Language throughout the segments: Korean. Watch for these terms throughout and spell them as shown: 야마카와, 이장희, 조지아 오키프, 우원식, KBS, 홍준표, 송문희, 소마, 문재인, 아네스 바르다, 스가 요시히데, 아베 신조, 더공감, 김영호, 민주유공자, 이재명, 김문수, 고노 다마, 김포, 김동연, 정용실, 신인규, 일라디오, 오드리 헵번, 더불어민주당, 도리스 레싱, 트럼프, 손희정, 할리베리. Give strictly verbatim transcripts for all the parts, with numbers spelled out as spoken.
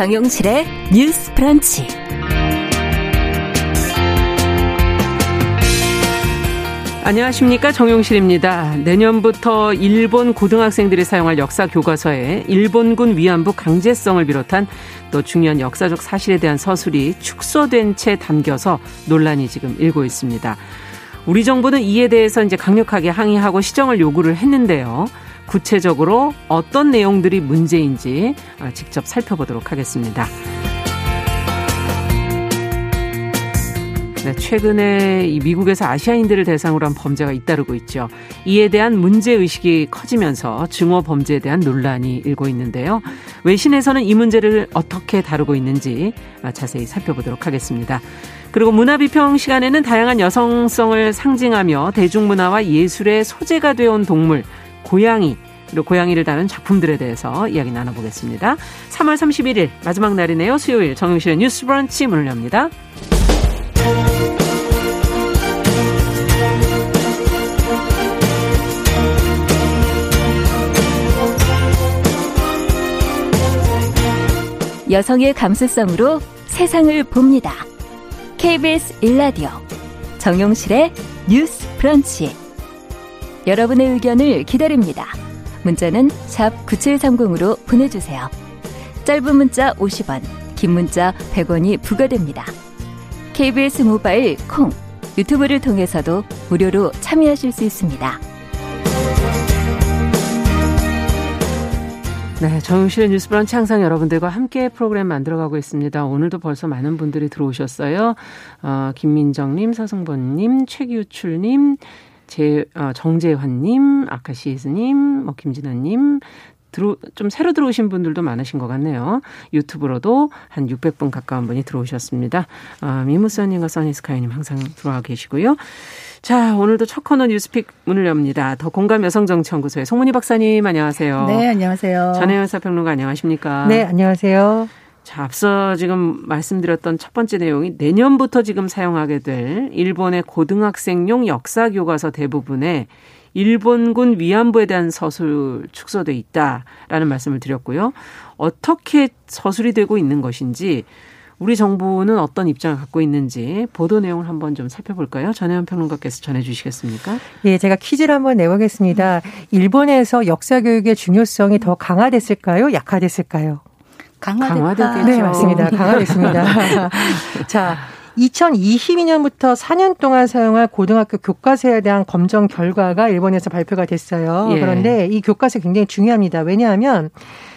정용실의 뉴스브런치. 안녕하십니까, 정용실입니다. 내년부터 일본 고등학생들이 사용할 역사 교과서에 일본군 위안부 강제성을 비롯한 또 중요한 역사적 사실에 대한 서술이 축소된 채 담겨서 논란이 지금 일고 있습니다. 우리 정부는 이에 대해서 이제 강력하게 항의하고 시정을 요구를 했는데요. 구체적으로 어떤 내용들이 문제인지 직접 살펴보도록 하겠습니다. 네, 최근에 이 미국에서 아시아인들을 대상으로 한 범죄가 잇따르고 있죠. 이에 대한 문제의식이 커지면서 증오 범죄에 대한 논란이 일고 있는데요. 외신에서는 이 문제를 어떻게 다루고 있는지 자세히 살펴보도록 하겠습니다. 그리고 문화비평 시간에는 다양한 여성성을 상징하며 대중문화와 예술의 소재가 되어온 동물, 고양이, 그리고 고양이를 다룬 작품들에 대해서 이야기 나눠보겠습니다. 삼월 삼십일일 마지막 날이네요. 수요일 정용실의 뉴스브런치 문을 엽니다. 여성의 감수성으로 세상을 봅니다. 케이비에스 일라디오 정용실의 뉴스 브런치. 여러분의 의견을 기다립니다. 문자는 샵 구칠삼공으로 보내주세요. 짧은 문자 오십 원, 긴 문자 백 원이 부과됩니다. 케이비에스 모바일 콩, 유튜브를 통해서도 무료로 참여하실 수 있습니다. 네, 정용실의 뉴스브런치 항상 여러분들과 함께 프로그램 만들어가고 있습니다. 오늘도 벌써 많은 분들이 들어오셨어요. 어, 김민정님, 서승범님, 최규출님, 제, 어, 정재환님, 아카시스님, 뭐 김진아님, 들어, 좀 새로 들어오신 분들도 많으신 것 같네요. 유튜브로도 한 육백 분 가까운 분이 들어오셨습니다. 어, 미무선님과 써니스카이님 항상 들어와 계시고요. 자, 오늘도 첫 코너 뉴스픽 문을 엽니다. 더공감 여성정치연구소의 송문희 박사님, 안녕하세요. 네, 안녕하세요. 전혜원 사평론가, 안녕하십니까? 네, 안녕하세요. 자, 앞서 지금 말씀드렸던 첫 번째 내용이 내년부터 지금 사용하게 될 일본의 고등학생용 역사 교과서 대부분에 일본군 위안부에 대한 서술 축소돼 있다라는 말씀을 드렸고요. 어떻게 서술이 되고 있는 것인지, 우리 정부는 어떤 입장을 갖고 있는지 보도 내용을 한번 좀 살펴볼까요? 전혜원 평론가께서 전해주시겠습니까? 예, 제가 퀴즈를 한번 내보겠습니다. 일본에서 역사교육의 중요성이 더 강화됐을까요? 약화됐을까요? 강화됐다. 강화됐겠죠. 네, 맞습니다. 강화됐습니다. 자, 이천이십이년부터 사 년 동안 사용할 고등학교 교과서에 대한 검정 결과가 일본에서 발표가 됐어요. 예. 그런데 이 교과서 굉장히 중요합니다. 왜냐하면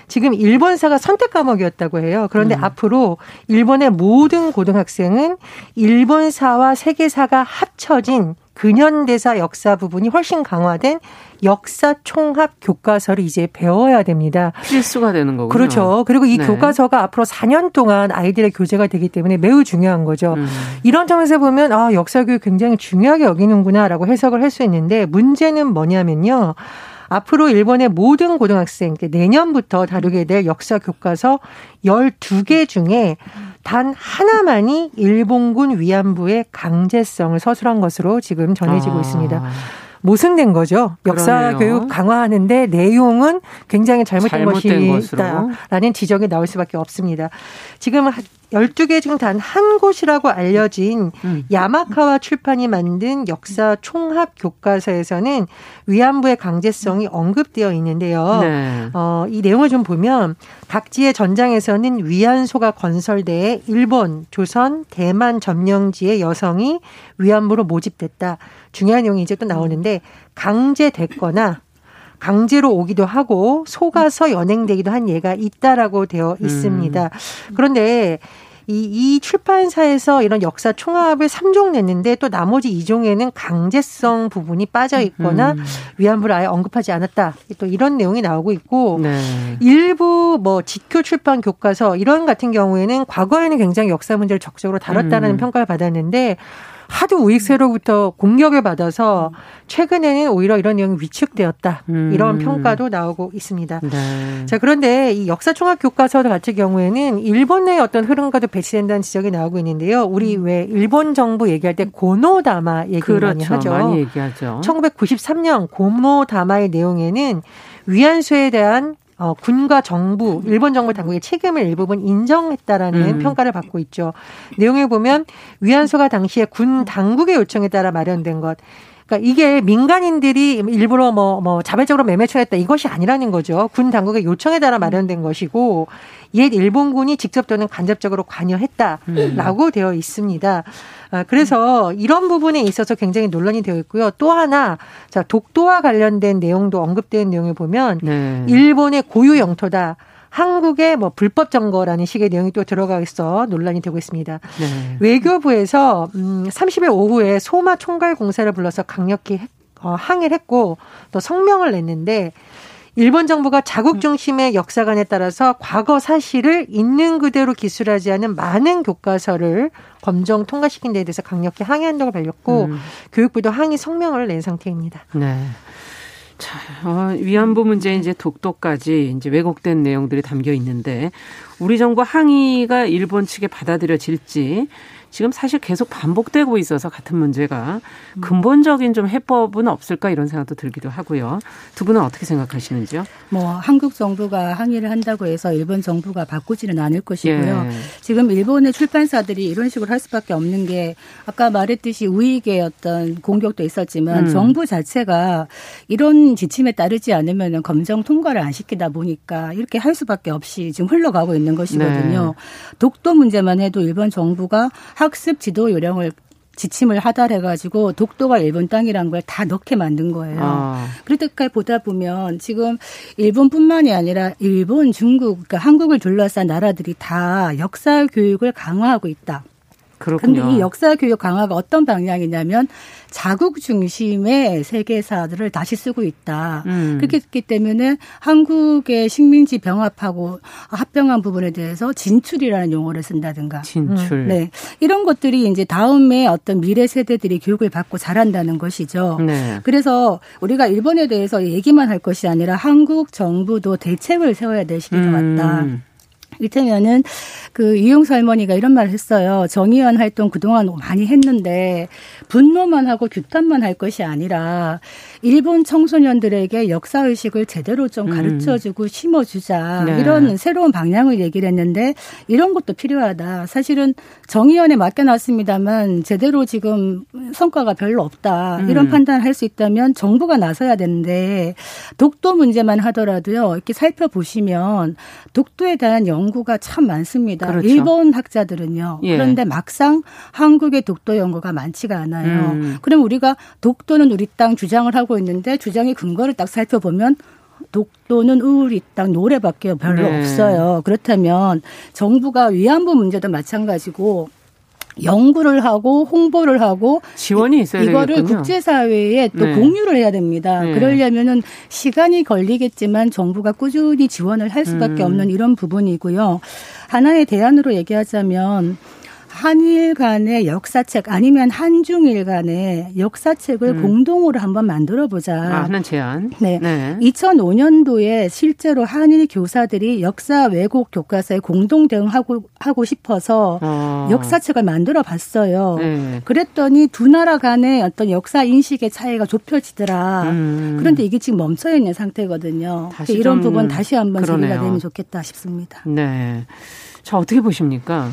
지금 일본사가 선택 과목이었다고 해요. 그런데 음. 앞으로 일본의 모든 고등학생은 일본사와 세계사가 합쳐진 근현대사 역사 부분이 훨씬 강화된 역사 총합 교과서를 이제 배워야 됩니다. 필수가 되는 거군요. 그렇죠. 그리고 이 네. 교과서가 앞으로 사 년 동안 아이들의 교재가 되기 때문에 매우 중요한 거죠. 음. 이런 점에서 보면 아, 역사 교육 굉장히 중요하게 여기는구나라고 해석을 할 수 있는데, 문제는 뭐냐면요. 앞으로 일본의 모든 고등학생, 내년부터 다루게 될 역사 교과서 열두 개 중에 단 하나만이 일본군 위안부의 강제성을 서술한 것으로 지금 전해지고 아. 있습니다. 모순된 거죠. 역사 그러네요. 교육 강화하는데 내용은 굉장히 잘못된, 잘못된 것이다라는 지적이 나올 수밖에 없습니다. 지금 열두 개 중 단 한 곳이라고 알려진 음. 야마카와 출판이 만든 역사 총합 교과서에서는 위안부의 강제성이 언급되어 있는데요. 네. 어, 이 내용을 좀 보면 각지의 전장에서는 위안소가 건설돼 일본, 조선, 대만 점령지의 여성이 위안부로 모집됐다. 중요한 내용이 이제 또 나오는데, 강제됐거나 강제로 오기도 하고 속아서 연행되기도 한 예가 있다라고 되어 있습니다. 음. 그런데 이, 이 출판사에서 이런 역사 총합을 삼 종 냈는데 또 나머지 이 종에는 강제성 부분이 빠져 있거나 음. 위안부를 아예 언급하지 않았다. 또 이런 내용이 나오고 있고 네. 일부 뭐 지쿄 출판 교과서 이런 같은 경우에는 과거에는 굉장히 역사 문제를 적극적으로 다뤘다는 음. 평가를 받았는데 하도 우익세로부터 공격을 받아서 최근에는 오히려 이런 내용이 위축되었다. 음. 이런 평가도 나오고 있습니다. 네. 자, 그런데 이 역사총합교과서 같은 경우에는 일본 내의 어떤 흐름과도 배치된다는 지적이 나오고 있는데요. 우리 왜 일본 정부 얘기할 때 고노 다마 얘기 그렇죠. 많이 하죠. 많이 얘기하죠. 천구백구십삼년 고노 다마의 내용에는 위안소에 대한 어, 군과 정부, 일본 정부 당국의 책임을 일부분 인정했다라는 음. 평가를 받고 있죠. 내용에 보면 위안소가 당시에 군 당국의 요청에 따라 마련된 것. 그러니까 이게 민간인들이 일부러 뭐, 뭐 자발적으로 매매처했다 이것이 아니라는 거죠. 군 당국의 요청에 따라 마련된 것이고 옛 일본군이 직접 또는 간접적으로 관여했다라고 음. 되어 있습니다. 그래서 이런 부분에 있어서 굉장히 논란이 되어 있고요. 또 하나 자 독도와 관련된 내용도 언급된 내용을 보면 네. 일본의 고유 영토다. 한국의 뭐 불법 점거라는 식의 내용이 또 들어가 있어 논란이 되고 있습니다. 네. 외교부에서 삼십일 오후에 소마 총괄 공사를 불러서 강력히 항의를 했고 또 성명을 냈는데 일본 정부가 자국 중심의 역사관에 따라서 과거 사실을 있는 그대로 기술하지 않은 많은 교과서를 검정 통과시킨 데에 대해서 강력히 항의한다고 밝혔고 음. 교육부도 항의 성명을 낸 상태입니다. 네. 자, 어, 위안부 문제 이제 독도까지 이제 왜곡된 내용들이 담겨 있는데 우리 정부 항의가 일본 측에 받아들여질지 지금 사실 계속 반복되고 있어서 같은 문제가 근본적인 좀 해법은 없을까 이런 생각도 들기도 하고요. 두 분은 어떻게 생각하시는지요? 뭐 한국 정부가 항의를 한다고 해서 일본 정부가 바꾸지는 않을 것이고요. 예. 지금 일본의 출판사들이 이런 식으로 할 수밖에 없는 게 아까 말했듯이 우익의 어떤 공격도 있었지만 음. 정부 자체가 이런 지침에 따르지 않으면 검정 통과를 안 시키다 보니까 이렇게 할 수밖에 없이 지금 흘러가고 있는 것이거든요. 네. 독도 문제만 해도 일본 정부가 학습 지도 요령을 지침을 하달해가지고 독도가 일본 땅이라는 걸 다 넣게 만든 거예요. 아. 그러니까 보다 보면 지금 일본뿐만이 아니라 일본, 중국, 그러니까 한국을 둘러싼 나라들이 다 역사 교육을 강화하고 있다. 그런데 이 역사 교육 강화가 어떤 방향이냐면 자국 중심의 세계사들을 다시 쓰고 있다. 음. 그렇기 때문에 한국의 식민지 병합하고 합병한 부분에 대해서 진출이라는 용어를 쓴다든가. 진출. 음. 네. 이런 것들이 이제 다음에 어떤 미래 세대들이 교육을 받고 자란다는 것이죠. 네. 그래서 우리가 일본에 대해서 얘기만 할 것이 아니라 한국 정부도 대책을 세워야 될 시기가 음. 왔다. 이를테면은 그 이용수 할머니가 이런 말을 했어요. 정의원 활동 그동안 많이 했는데 분노만 하고 규탄만 할 것이 아니라 일본 청소년들에게 역사의식을 제대로 좀 가르쳐주고 음. 심어주자. 네. 이런 새로운 방향을 얘기를 했는데 이런 것도 필요하다. 사실은 정의원에 맡겨놨습니다만 제대로 지금 성과가 별로 없다. 음. 이런 판단을 할 수 있다면 정부가 나서야 되는데 독도 문제만 하더라도요. 이렇게 살펴보시면 독도에 대한 연구가 참 많습니다. 그렇죠. 일본 학자들은요. 예. 그런데 막상 한국의 독도 연구가 많지가 않아요. 음. 그럼 우리가 독도는 우리 땅 주장을 하고 있는데 주장의 근거를 딱 살펴보면 독도는 우리 땅 노래밖에 별로 네. 없어요. 그렇다면 정부가 위안부 문제도 마찬가지고 연구를 하고 홍보를 하고 지원이 있어야 이거를 되겠군요. 국제사회에 또 네. 공유를 해야 됩니다. 네. 그러려면은 시간이 걸리겠지만 정부가 꾸준히 지원을 할 수밖에 음. 없는 이런 부분이고요. 하나의 대안으로 얘기하자면 한일 간의 역사책 아니면 한중일 간의 역사책을 음. 공동으로 한번 만들어보자. 아, 하는 제안. 네. 네. 이천오년도에 실제로 한일 교사들이 역사 왜곡 교과서에 공동 대응하고 하고 싶어서 아. 역사책을 만들어봤어요. 네. 그랬더니 두 나라 간의 어떤 역사 인식의 차이가 좁혀지더라. 음. 그런데 이게 지금 멈춰있는 상태거든요. 다시 이런 부분 다시 한번 정리가 되면 좋겠다 싶습니다. 네. 자, 어떻게 보십니까?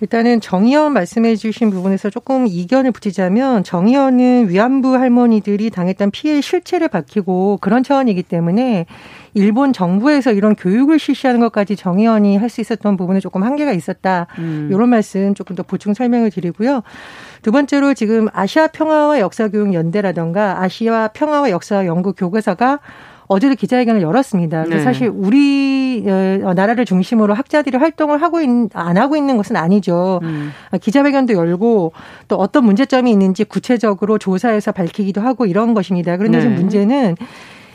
일단은 정의원 말씀해 주신 부분에서 조금 이견을 붙이자면 정의원은 위안부 할머니들이 당했던 피해의 실체를 밝히고 그런 차원이기 때문에 일본 정부에서 이런 교육을 실시하는 것까지 정의원이 할 수 있었던 부분에 조금 한계가 있었다. 음. 이런 말씀 조금 더 보충 설명을 드리고요. 두 번째로 지금 아시아 평화와 역사교육 연대라던가 아시아 평화와 역사 연구 교과서가 어제도 기자회견을 열었습니다. 네. 사실 우리 나라를 중심으로 학자들이 활동을 하고 있, 안 하고 있는 것은 아니죠. 음. 기자회견도 열고 또 어떤 문제점이 있는지 구체적으로 조사해서 밝히기도 하고 이런 것입니다. 그런데 네. 지금 문제는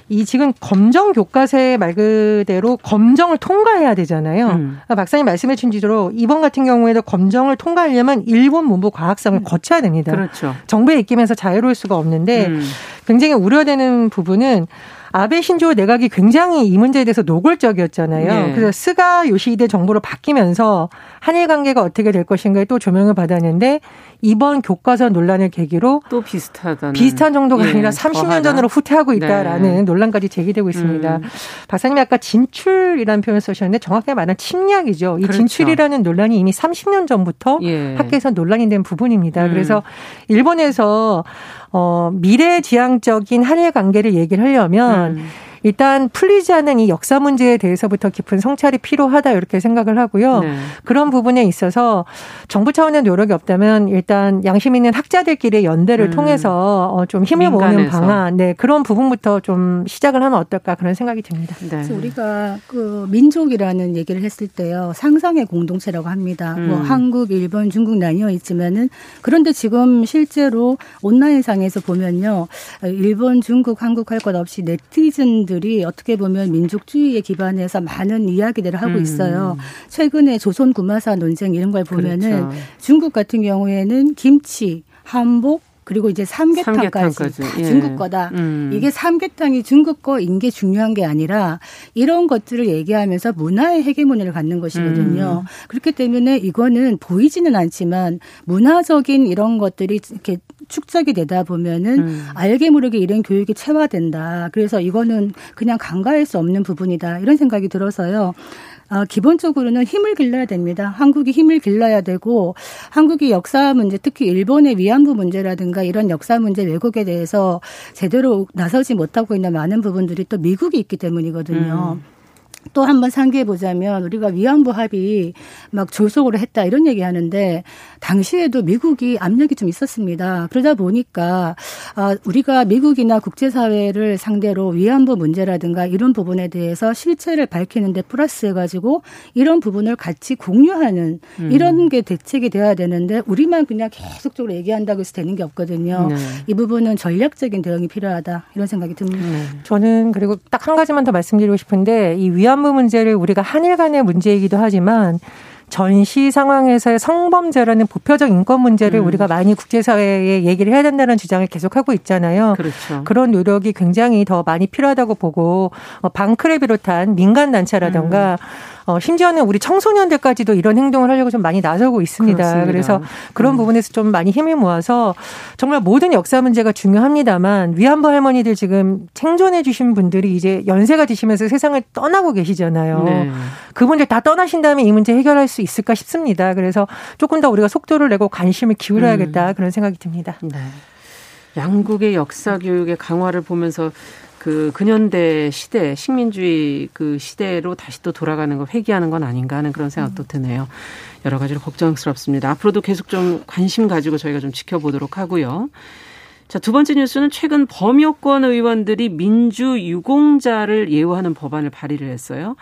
이 지금 검정 교과서에 말 그대로 검정을 통과해야 되잖아요. 음. 박사님 말씀해 주신 대로 이번 같은 경우에도 검정을 통과하려면 일본 문부 과학성을 음. 거쳐야 됩니다. 그렇죠. 정부에 입김에서 자유로울 수가 없는데 음. 굉장히 우려되는 부분은 아베 신조 내각이 굉장히 이 문제에 대해서 노골적이었잖아요. 네. 그래서 스가 요시히데 정부로 바뀌면서 한일 관계가 어떻게 될 것인가에 또 조명을 받았는데 이번 교과서 논란을 계기로 또 비슷하다는. 비슷한 정도가 예, 아니라 삼십 년 전으로 후퇴하고 있다라는 네. 논란까지 제기되고 있습니다. 음. 박사님이 아까 진출이라는 표현을 쓰셨는데 정확하게 말하면 침략이죠. 이 그렇죠. 진출이라는 논란이 이미 삼십 년 전부터 예. 학계에서 논란이 된 부분입니다. 음. 그래서 일본에서 어, 미래지향적인 한일 관계를 얘기를 하려면 음. 일단 풀리지 않은 이 역사 문제에 대해서부터 깊은 성찰이 필요하다 이렇게 생각을 하고요. 네. 그런 부분에 있어서 정부 차원의 노력이 없다면 일단 양심 있는 학자들끼리의 연대를 음. 통해서 좀 힘을 민간에서. 모으는 방안 네, 그런 부분부터 좀 시작을 하면 어떨까 그런 생각이 듭니다. 네. 그래서 우리가 그 민족이라는 얘기를 했을 때요. 상상의 공동체라고 합니다. 음. 뭐 한국, 일본, 중국 나뉘어 있지만은 그런데 지금 실제로 온라인상에서 보면요. 일본, 중국, 한국 할 것 없이 네티즌 들이 어떻게 보면 민족주의에 기반해서 많은 이야기들을 하고 있어요. 음. 최근에 조선 구마사 논쟁 이런 걸 보면은 그렇죠. 중국 같은 경우에는 김치, 한복 그리고 이제 삼계탕까지, 삼계탕까지. 다 예. 중국 거다. 음. 이게 삼계탕이 중국 거인 게 중요한 게 아니라 이런 것들을 얘기하면서 문화의 헤게모니를 갖는 것이거든요. 음. 그렇기 때문에 이거는 보이지는 않지만 문화적인 이런 것들이 이렇게 축적이 되다 보면은 음. 알게 모르게 이런 교육이 체화된다. 그래서 이거는 그냥 간과할 수 없는 부분이다. 이런 생각이 들어서요. 아, 기본적으로는 힘을 길러야 됩니다. 한국이 힘을 길러야 되고 한국이 역사 문제 특히 일본의 위안부 문제라든가 이런 역사 문제 왜곡에 대해서 제대로 나서지 못하고 있는 많은 부분들이 또 미국이 있기 때문이거든요. 음. 또 한번 상기해 보자면 우리가 위안부 합의 막 졸속으로 했다 이런 얘기하는데 당시에도 미국이 압력이 좀 있었습니다. 그러다 보니까 우리가 미국이나 국제사회를 상대로 위안부 문제라든가 이런 부분에 대해서 실체를 밝히는데 플러스해가지고 이런 부분을 같이 공유하는 이런 게 대책이 돼야 되는데 우리만 그냥 계속적으로 얘기한다고 해서 되는 게 없거든요. 네. 이 부분은 전략적인 대응이 필요하다 이런 생각이 듭니다. 네. 저는 그리고 딱 한 가지만 더 말씀드리고 싶은데 이 위안부 위안부 문제를 우리가 한일 간의 문제이기도 하지만 전시 상황에서의 성범죄라는 보편적 인권 문제를 음. 우리가 많이 국제사회에 얘기를 해야 된다는 주장을 계속하고 있잖아요. 그렇죠. 그런 노력이 굉장히 더 많이 필요하다고 보고 방크를 비롯한 민간단체라든가 음. 어, 심지어는 우리 청소년들까지도 이런 행동을 하려고 좀 많이 나서고 있습니다. 그렇습니다. 그래서 그런 음. 부분에서 좀 많이 힘을 모아서 정말 모든 역사 문제가 중요합니다만 위안부 할머니들 지금 생존해 주신 분들이 이제 연세가 드시면서 세상을 떠나고 계시잖아요. 네. 그분들 다 떠나신 다음에 이 문제 해결할 수 있을까 싶습니다. 그래서 조금 더 우리가 속도를 내고 관심을 기울여야겠다 음. 그런 생각이 듭니다. 네. 양국의 역사 교육의 강화를 보면서 그 근현대 시대, 식민주의 그 시대로 다시 또 돌아가는 걸 회귀하는 건 아닌가 하는 그런 생각도 드네요. 여러 가지로 걱정스럽습니다. 앞으로도 계속 좀 관심 가지고 저희가 좀 지켜보도록 하고요. 자, 두 번째 뉴스는 최근 범여권 의원들이 민주유공자를 예우하는 법안을 발의를 했어요.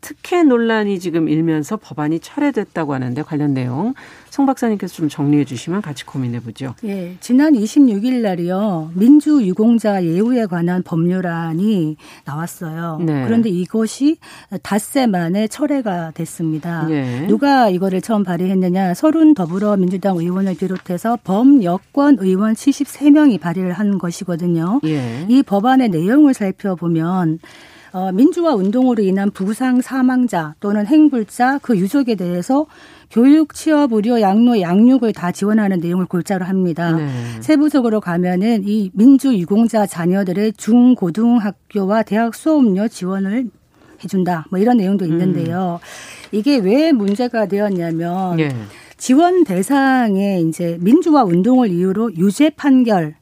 특혜 논란이 지금 일면서 법안이 철회됐다고 하는데 관련 내용 송 박사님께서 좀 정리해 주시면 같이 고민해 보죠. 예, 지난 이십육 일 날이요. 민주유공자 예우에 관한 법률안이 나왔어요. 네. 그런데 이것이 닷새 만에 철회가 됐습니다. 예. 누가 이거를 처음 발의했느냐. 서른 더불어민주당 의원을 비롯해서 범여권 의원 칠십삼 명이 발의를 한 것이거든요. 예. 이 법안의 내용을 살펴보면 어, 민주화 운동으로 인한 부상 사망자 또는 행불자 그 유족에 대해서 교육, 취업, 의료, 양로, 양육을 다 지원하는 내용을 골자로 합니다. 네. 세부적으로 가면은 이 민주유공자 자녀들의 중, 고등학교와 대학 수업료 지원을 해준다. 뭐 이런 내용도 있는데요. 음. 이게 왜 문제가 되었냐면 네. 지원 대상에 이제 민주화 운동을 이유로 유죄 판결,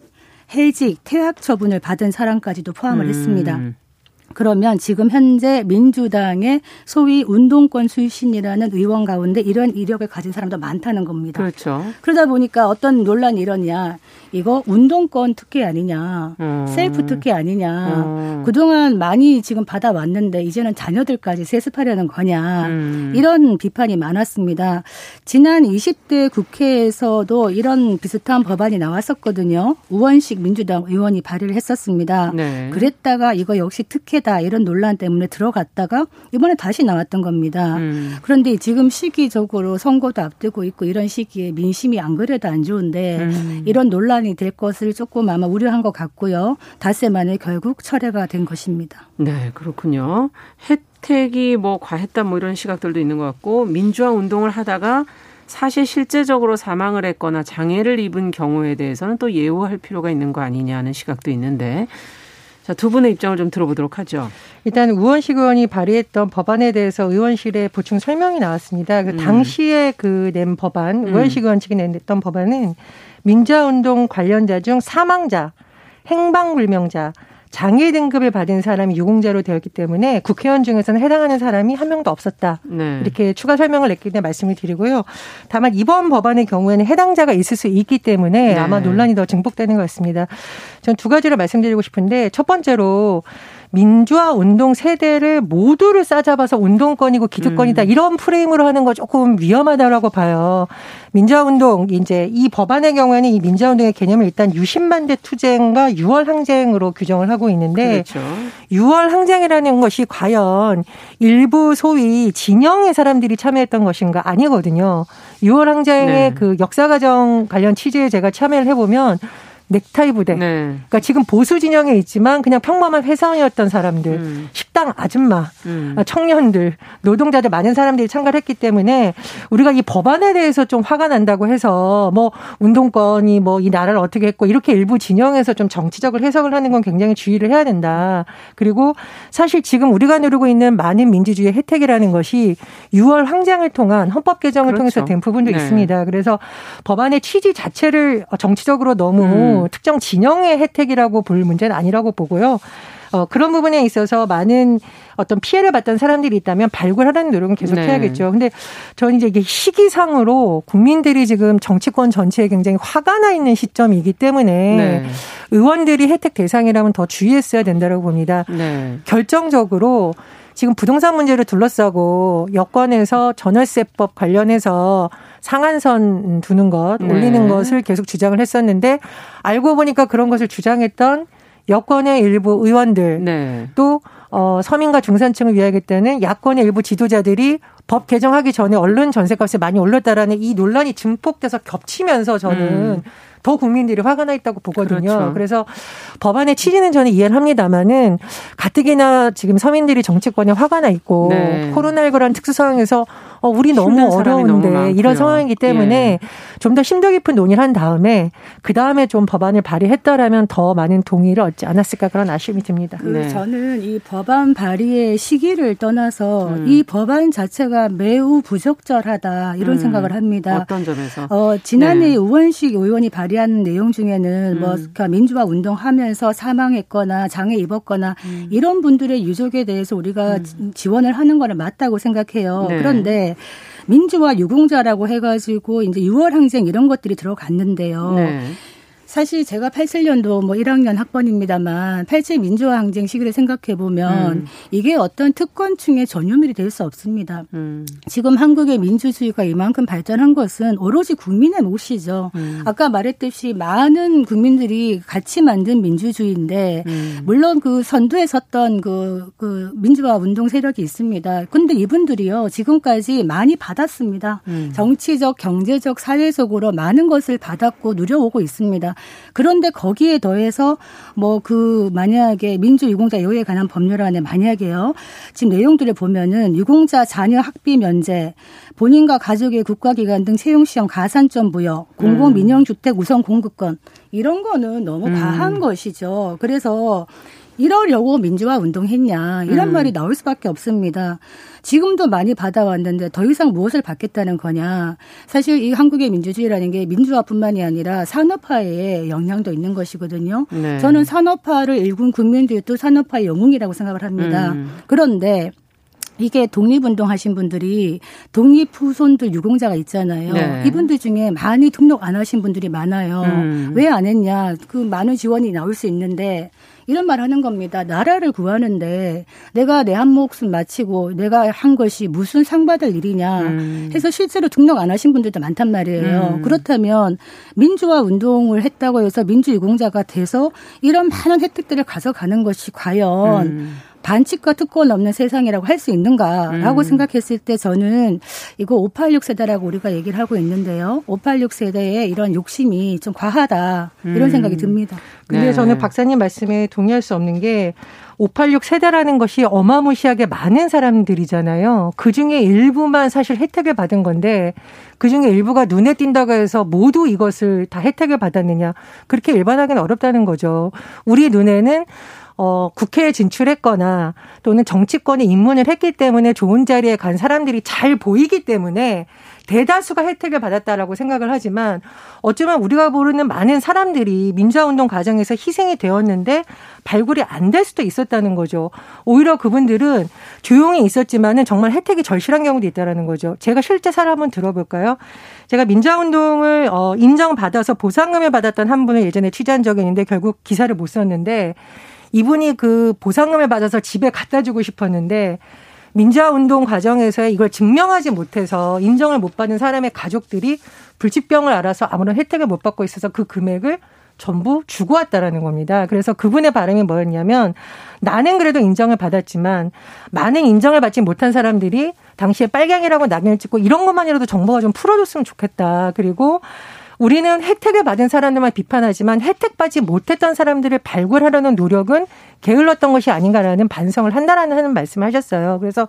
해직, 퇴학 처분을 받은 사람까지도 포함을 음. 했습니다. 그러면 지금 현재 민주당의 소위 운동권 출신이라는 의원 가운데 이런 이력을 가진 사람도 많다는 겁니다. 그렇죠. 그러다 보니까 어떤 논란이 이러냐. 이거 운동권 특혜 아니냐. 음. 셀프 특혜 아니냐. 음. 그동안 많이 지금 받아왔는데 이제는 자녀들까지 세습하려는 거냐. 음. 이런 비판이 많았습니다. 지난 이십 대 국회에서도 이런 비슷한 법안이 나왔었거든요. 우원식 민주당 의원이 발의를 했었습니다. 네. 그랬다가 이거 역시 특혜 피해다 이런 논란 때문에 들어갔다가 이번에 다시 나왔던 겁니다. 음. 그런데 지금 시기적으로 선거도 앞두고 있고 이런 시기에 민심이 안 그래도 안 좋은데 음. 이런 논란이 될 것을 조금 아마 우려한 것 같고요. 닷새 만에 결국 철회가 된 것입니다. 네, 그렇군요. 혜택이 뭐 과했다 뭐 이런 시각들도 있는 것 같고, 민주화 운동을 하다가 사실 실제적으로 사망을 했거나 장애를 입은 경우에 대해서는 또 예우할 필요가 있는 거 아니냐는 시각도 있는데, 자, 두 분의 입장을 좀 들어보도록 하죠. 일단 우원식 의원이 발의했던 법안에 대해서 의원실에 보충 설명이 나왔습니다. 그 당시에 그 낸 법안, 음. 우원식 의원 측이 냈던 법안은 민주화운동 관련자 중 사망자, 행방불명자, 장애 등급을 받은 사람이 유공자로 되었기 때문에 국회의원 중에서는 해당하는 사람이 한 명도 없었다. 네. 이렇게 추가 설명을 냈기 때문에 말씀을 드리고요. 다만 이번 법안의 경우에는 해당자가 있을 수 있기 때문에 네. 아마 논란이 더 증폭되는 것 같습니다. 전 두 가지를 말씀드리고 싶은데, 첫 번째로 민주화 운동 세대를 모두를 싸잡아서 운동권이고 기득권이다. 음. 이런 프레임으로 하는 거 조금 위험하다라고 봐요. 민주화 운동, 이제 이 법안의 경우에는 이 민주화 운동의 개념을 일단 유신만 대 투쟁과 유월 항쟁으로 규정을 하고 있는데, 그렇죠. 유월 항쟁이라는 것이 과연 일부 소위 진영의 사람들이 참여했던 것인가? 아니거든요. 유월 항쟁의 네. 그 역사과정 관련 취재에 제가 참여를 해보면 넥타이 부대. 네. 그러니까 지금 보수 진영에 있지만 그냥 평범한 회사원이었던 사람들, 음. 식당 아줌마, 음. 청년들, 노동자들, 많은 사람들이 참가를 했기 때문에 우리가 이 법안에 대해서 좀 화가 난다고 해서 뭐 운동권이 뭐 이 나라를 어떻게 했고 이렇게 일부 진영에서 좀 정치적으로 해석을 하는 건 굉장히 주의를 해야 된다. 그리고 사실 지금 우리가 누리고 있는 많은 민주주의의 혜택이라는 것이 유월 항쟁을 통한 헌법 개정을 그렇죠. 통해서 된 부분도 네. 있습니다. 그래서 법안의 취지 자체를 정치적으로 너무 음. 특정 진영의 혜택이라고 볼 문제는 아니라고 보고요. 어, 그런 부분에 있어서 많은 어떤 피해를 받던 사람들이 있다면 발굴하라는 노력은 계속 네. 해야겠죠. 근데 저는 이제 이게 시기상으로 국민들이 지금 정치권 전체에 굉장히 화가 나 있는 시점이기 때문에 네. 의원들이 혜택 대상이라면 더 주의했어야 된다고 봅니다. 네. 결정적으로 지금 부동산 문제를 둘러싸고 여권에서 전월세법 관련해서 상한선 두는 것, 네. 올리는 것을 계속 주장을 했었는데, 알고 보니까 그런 것을 주장했던 여권의 일부 의원들 네. 또 어, 서민과 중산층을 위하겠다는 야권의 일부 지도자들이 법 개정하기 전에 언론 전세값이 많이 올랐다라는 이 논란이 증폭돼서 겹치면서 저는 음. 더 국민들이 화가 나 있다고 보거든요. 그렇죠. 그래서 법안의 취지는 저는 이해를 합니다만은, 가뜩이나 지금 서민들이 정치권에 화가 나 있고 네. 코로나십구라는 특수 상황에서 어, 우리 너무 어려운데 너무 이런 상황이기 때문에 예. 좀 더 심도 깊은 논의를 한 다음에 그 다음에 좀 법안을 발의했더라면 더 많은 동의를 얻지 않았을까, 그런 아쉬움이 듭니다. 그 네. 저는 이 법안 발의의 시기를 떠나서 음. 이 법안 자체가 매우 부적절하다 이런 음. 생각을 합니다. 어떤 점에서? 어, 지난해 네. 우원식 의원이 발의한 내용 중에는 음. 뭐 그러니까 민주화 운동하면서 사망했거나 장애 입었거나 음. 이런 분들의 유족에 대해서 우리가 음. 지원을 하는 거는 맞다고 생각해요. 네. 그런데 민주화 유공자라고 해가지고 이제 유월 항쟁 이런 것들이 들어갔는데요. 네. 사실 제가 팔십칠 년도 뭐 일 학년 학번입니다만 팔십칠 민주화 항쟁 시기를 생각해 보면 음. 이게 어떤 특권층의 전유물이 될 수 없습니다. 음. 지금 한국의 민주주의가 이만큼 발전한 것은 오로지 국민의 몫이죠. 음. 아까 말했듯이 많은 국민들이 같이 만든 민주주의인데 음. 물론 그 선두에 섰던 그, 그 민주화 운동 세력이 있습니다. 그런데 이분들이요 지금까지 많이 받았습니다. 음. 정치적, 경제적, 사회적으로 많은 것을 받았고 누려오고 있습니다. 그런데 거기에 더해서 뭐 그 만약에 민주유공자 예우에 관한 법률안에 만약에요. 지금 내용들을 보면은 유공자 자녀 학비 면제, 본인과 가족의 국가기관 등 채용시험 가산점 부여, 공공민영주택 우선 공급권, 이런 거는 너무 음. 과한 것이죠. 그래서 이러려고 민주화 운동했냐 이런 음. 말이 나올 수밖에 없습니다. 지금도 많이 받아왔는데 더 이상 무엇을 받겠다는 거냐. 사실 이 한국의 민주주의라는 게 민주화뿐만이 아니라 산업화의 영향도 있는 것이거든요. 네. 저는 산업화를 일군 국민들이 또 산업화의 영웅이라고 생각을 합니다. 음. 그런데 이게 독립운동 하신 분들이 독립후손들 유공자가 있잖아요. 네. 이분들 중에 많이 등록 안 하신 분들이 많아요. 음. 왜 안 했냐. 그 많은 지원이 나올 수 있는데 이런 말 하는 겁니다. 나라를 구하는데 내가 내 한 몫은 마치고 내가 한 것이 무슨 상받을 일이냐 해서 실제로 등록 안 하신 분들도 많단 말이에요. 음. 그렇다면 민주화 운동을 했다고 해서 민주유공자가 돼서 이런 많은 혜택들을 가져가는 것이 과연 음. 반칙과 특권 없는 세상이라고 할 수 있는가라고 음. 생각했을 때 저는 이거 오팔육 세대라고 우리가 얘기를 하고 있는데요. 오팔육 세대의 이런 욕심이 좀 과하다 음. 이런 생각이 듭니다. 근데 네. 저는 박사님 말씀에 동의할 수 없는 게 오팔육 세대라는 것이 어마무시하게 많은 사람들이잖아요. 그중에 일부만 사실 혜택을 받은 건데 그중에 일부가 눈에 띈다고 해서 모두 이것을 다 혜택을 받았느냐. 그렇게 일반하기는 어렵다는 거죠. 우리 눈에는 어, 국회에 진출했거나 또는 정치권에 입문을 했기 때문에 좋은 자리에 간 사람들이 잘 보이기 때문에 대다수가 혜택을 받았다라고 생각을 하지만 어쩌면 우리가 모르는 많은 사람들이 민주화운동 과정에서 희생이 되었는데 발굴이 안 될 수도 있었다는 거죠. 오히려 그분들은 조용히 있었지만은 정말 혜택이 절실한 경우도 있다라는 거죠. 제가 실제 사례 한번 들어볼까요? 제가 민주화운동을 어, 인정받아서 보상금을 받았던 한 분을 예전에 취재한 적이 있는데 결국 기사를 못 썼는데 이분이 그 보상금을 받아서 집에 갖다 주고 싶었는데 민주화운동 과정에서 이걸 증명하지 못해서 인정을 못 받는 사람의 가족들이 불치병을 알아서 아무런 혜택을 못 받고 있어서 그 금액을 전부 주고 왔다라는 겁니다. 그래서 그분의 발음이 뭐였냐면 나는 그래도 인정을 받았지만 많은 인정을 받지 못한 사람들이 당시에 빨갱이라고 낙인을 찍고 이런 것만이라도 정부가 좀 풀어줬으면 좋겠다. 그리고 우리는 혜택을 받은 사람들만 비판하지만 혜택 받지 못했던 사람들을 발굴하려는 노력은 게을렀던 것이 아닌가라는 반성을 한다라는 하는 말씀을 하셨어요. 그래서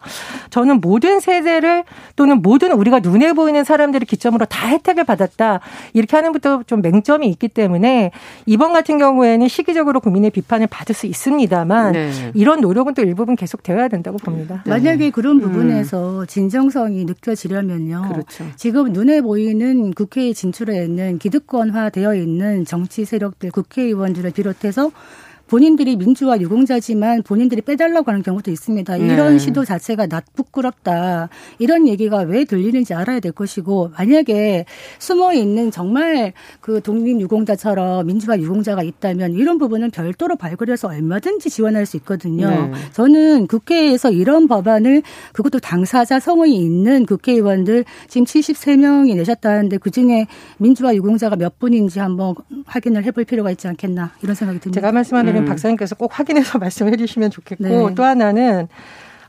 저는 모든 세대를 또는 모든 우리가 눈에 보이는 사람들을 기점으로 다 혜택을 받았다. 이렇게 하는 것도 좀 맹점이 있기 때문에 이번 같은 경우에는 시기적으로 국민의 비판을 받을 수 있습니다만 네. 이런 노력은 또 일부분 계속 되어야 된다고 봅니다. 네. 만약에 그런 부분에서 음. 진정성이 느껴지려면요. 그렇죠. 지금 눈에 보이는 국회에 진출해 있는 기득권화되어 있는 정치 세력들 국회의원들을 비롯해서 본인들이 민주화 유공자지만 본인들이 빼달라고 하는 경우도 있습니다. 이런 네. 시도 자체가 낯 부끄럽다. 이런 얘기가 왜 들리는지 알아야 될 것이고 만약에 숨어있는 정말 그 독립유공자처럼 민주화 유공자가 있다면 이런 부분은 별도로 발굴해서 얼마든지 지원할 수 있거든요. 네. 저는 국회에서 이런 법안을 그것도 당사자 성의 있는 국회의원들 지금 칠십세 명이 내셨다는데 그중에 민주화 유공자가 몇 분인지 한번 확인을 해볼 필요가 있지 않겠나 이런 생각이 듭니다. 제가 말씀하는 음. 박사님께서 꼭 확인해서 말씀해 주시면 좋겠고 네. 또 하나는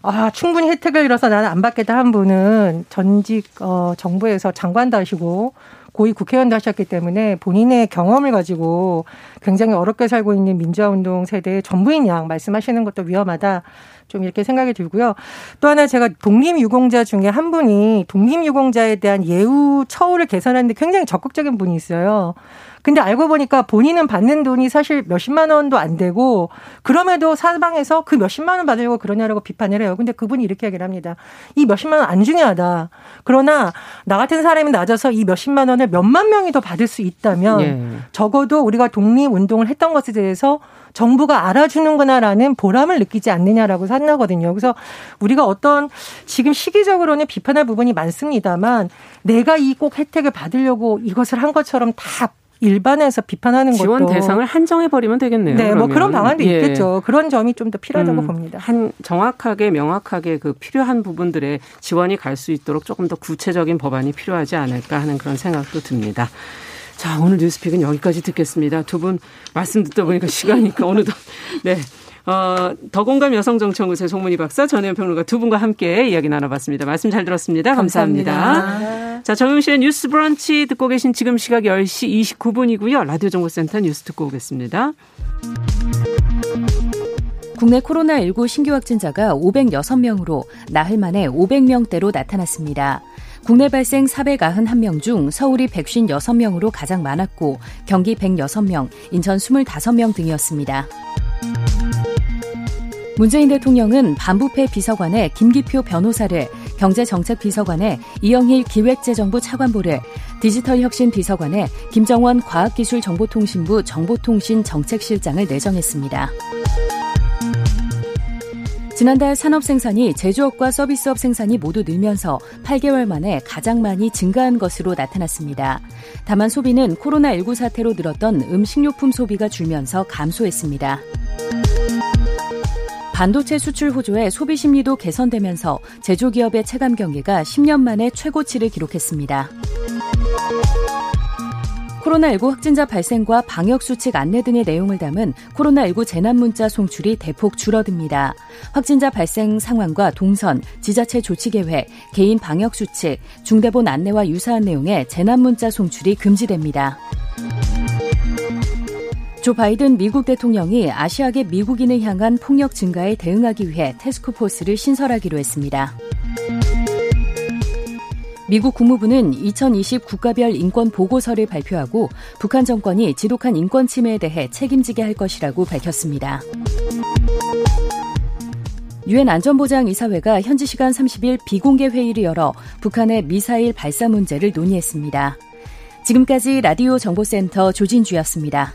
아, 충분히 혜택을 잃어서 나는 안 받겠다 한 분은 전직 어, 정부에서 장관도 하시고 고위 국회의원도 하셨기 때문에 본인의 경험을 가지고 굉장히 어렵게 살고 있는 민주화운동 세대의 전부인 양 말씀하시는 것도 위험하다. 좀 이렇게 생각이 들고요. 또 하나 제가 독립유공자 중에 한 분이 독립유공자에 대한 예우 처우를 개선하는데 굉장히 적극적인 분이 있어요. 근데 알고 보니까 본인은 받는 돈이 사실 몇십만 원도 안 되고 그럼에도 사방에서 그 몇십만 원 받으려고 그러냐라고 비판을 해요. 근데 그분이 이렇게 얘기를 합니다. 이 몇십만 원 안 중요하다. 그러나 나 같은 사람이 낮아서 이 몇십만 원을 몇만 명이 더 받을 수 있다면 예. 적어도 우리가 독립운동을 했던 것에 대해서 정부가 알아주는구나라는 보람을 느끼지 않느냐라고 산나거든요. 그래서 우리가 어떤 지금 시기적으로는 비판할 부분이 많습니다만 내가 이 꼭 혜택을 받으려고 이것을 한 것처럼 다 일반에서 비판하는 것도. 지원 대상을 한정해버리면 되겠네요. 네, 그러면. 뭐 그런 방안도 예. 있겠죠. 그런 점이 좀 더 필요하다고 음, 봅니다. 한 정확하게 명확하게 그 필요한 부분들에 지원이 갈 수 있도록 조금 더 구체적인 법안이 필요하지 않을까 하는 그런 생각도 듭니다. 자, 오늘 뉴스픽은 여기까지 듣겠습니다. 두 분 말씀 듣다 보니까 시간이 어느덧. 네. 어, 더공감 여성정치연구소의 송문희 박사, 전혜원 평론가 두 분과 함께 이야기 나눠봤습니다. 말씀 잘 들었습니다. 감사합니다. 감사합니다. 자, 정용실의 뉴스 브런치 듣고 계신 지금 시각 열 시 이십구 분이고요. 라디오정보센터 뉴스 듣고 오겠습니다. 국내 코로나십구 신규 확진자가 오백육 명으로 나흘 만에 오백 명대로 나타났습니다. 국내 발생 사백구십일 명 중 서울이 백오십육 명으로 가장 많았고 경기 백육 명, 인천 이십오 명 등이었습니다. 문재인 대통령은 반부패 비서관에 김기표 변호사를, 경제정책 비서관에 이영일 기획재정부 차관보를, 디지털혁신 비서관에 김정원 과학기술정보통신부 정보통신정책실장을 내정했습니다. 지난달 산업생산이 제조업과 서비스업 생산이 모두 늘면서 팔 개월 만에 가장 많이 증가한 것으로 나타났습니다. 다만 소비는 코로나십구 사태로 늘었던 음식료품 소비가 줄면서 감소했습니다. 반도체 수출 호조에 소비 심리도 개선되면서 제조기업의 체감 경기가 십 년 만에 최고치를 기록했습니다. 코로나십구 확진자 발생과 방역수칙 안내 등의 내용을 담은 코로나십구 재난문자 송출이 대폭 줄어듭니다. 확진자 발생 상황과 동선, 지자체 조치계획, 개인 방역수칙, 중대본 안내와 유사한 내용의 재난문자 송출이 금지됩니다. 조 바이든 미국 대통령이 아시아계 미국인을 향한 폭력 증가에 대응하기 위해 태스크포스를 신설하기로 했습니다. 미국 국무부는 이천이십 국가별 인권 보고서를 발표하고 북한 정권이 지독한 인권 침해에 대해 책임지게 할 것이라고 밝혔습니다. 유엔 안전보장이사회가 현지 시간 삼십일 비공개 회의를 열어 북한의 미사일 발사 문제를 논의했습니다. 지금까지 라디오 정보센터 조진주였습니다.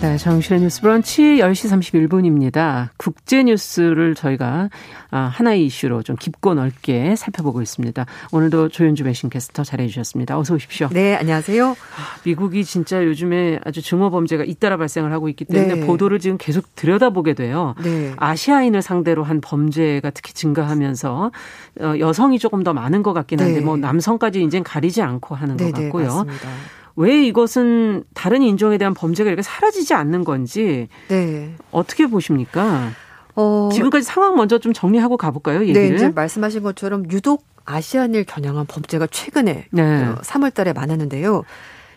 네, 정용실의 뉴스브런치 열 시 삼십일 분입니다. 국제 뉴스를 저희가 하나의 이슈로 좀 깊고 넓게 살펴보고 있습니다. 오늘도 조현주 외신캐스터 잘해 주셨습니다. 어서 오십시오. 네, 안녕하세요. 미국이 진짜 요즘에 아주 증오 범죄가 잇따라 발생을 하고 있기 때문에 네. 보도를 지금 계속 들여다보게 돼요. 네. 아시아인을 상대로 한 범죄가 특히 증가하면서 여성이 조금 더 많은 것 같긴 한데 네. 뭐 남성까지 이제 가리지 않고 하는 것 네, 같고요. 네, 맞습니다. 왜 이것은 다른 인종에 대한 범죄가 이렇게 사라지지 않는 건지 네. 어떻게 보십니까? 어... 지금까지 상황 먼저 좀 정리하고 가볼까요? 얘기를. 네, 이제 말씀하신 것처럼 유독 아시안을 겨냥한 범죄가 최근에 네. 삼월 달에 많았는데요.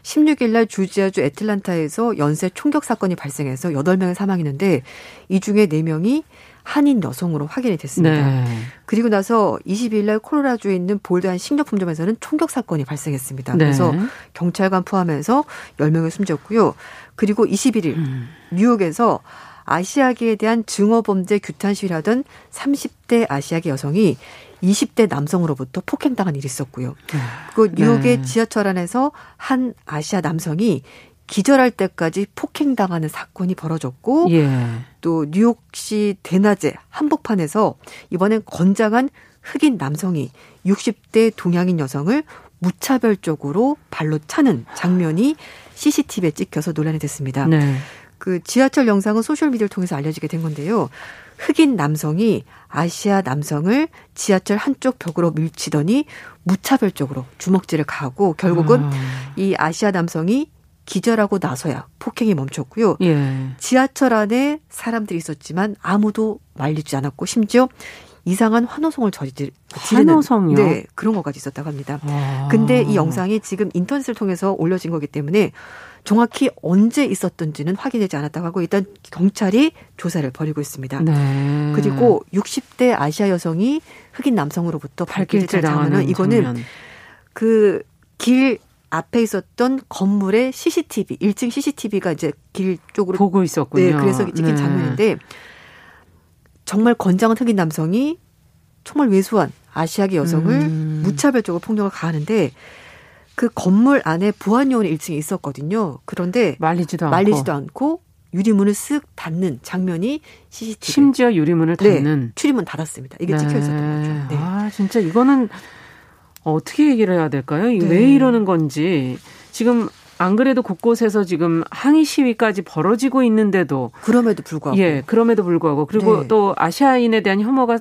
십육 일날 조지아주 애틀란타에서 연쇄 총격 사건이 발생해서 여덟 명이 사망했는데 이 중에 네 명이 한인 여성으로 확인이 됐습니다. 네. 그리고 나서 이십이일날 콜로라도에 있는 볼드 한 식료품점에서는 총격 사건이 발생했습니다. 네. 그래서 경찰관 포함해서 열 명을 숨졌고요. 그리고 이십일일 음. 뉴욕에서 아시아계에 대한 증오범죄 규탄 시위를 하던 삼십 대 아시아계 여성이 이십 대 남성으로부터 폭행당한 일이 있었고요. 그 뉴욕의 네. 지하철 안에서 한 아시아 남성이 기절할 때까지 폭행당하는 사건이 벌어졌고 예. 또 뉴욕시 대낮에 한복판에서 이번엔 건장한 흑인 남성이 육십 대 동양인 여성을 무차별적으로 발로 차는 장면이 씨씨티비에 찍혀서 논란이 됐습니다. 네. 그 지하철 영상은 소셜미디어를 통해서 알려지게 된 건데요. 흑인 남성이 아시아 남성을 지하철 한쪽 벽으로 밀치더니 무차별적으로 주먹질을 가하고 결국은 아. 이 아시아 남성이 기절하고 나서야 폭행이 멈췄고요. 예. 지하철 안에 사람들이 있었지만 아무도 말리지 않았고 심지어 이상한 환호성을 저지르는 환호성요? 네, 그런 것까지 있었다고 합니다. 아. 근데 이 영상이 지금 인터넷을 통해서 올려진 거기 때문에 정확히 언제 있었던지는 확인되지 않았다고 하고 일단 경찰이 조사를 벌이고 있습니다. 네. 그리고 육십 대 아시아 여성이 흑인 남성으로부터 발길질을 당하는 이거는 장면. 그 길 앞에 있었던 건물의 씨씨티비, 일 층 씨씨티비가 이제 길 쪽으로 보고 있었군요. 네, 그래서 찍힌 네. 장면인데 정말 건장한 흑인 남성이 정말 왜소한 아시아계 여성을 음. 무차별적으로 폭력을 가하는데 그 건물 안에 보안요원이 일 층에 있었거든요. 그런데 말리지도 않고, 말리지도 않고 유리문을 쓱 닫는 장면이 씨씨티비. 심지어 유리문을 닫는. 네, 출입문 닫았습니다. 이게 네. 찍혀 있었던 거죠. 네. 아, 진짜 이거는 어떻게 얘기를 해야 될까요? 네. 왜 이러는 건지. 지금 안 그래도 곳곳에서 지금 항의 시위까지 벌어지고 있는데도. 그럼에도 불구하고. 예, 그럼에도 불구하고. 그리고 네. 또 아시아인에 대한 혐오가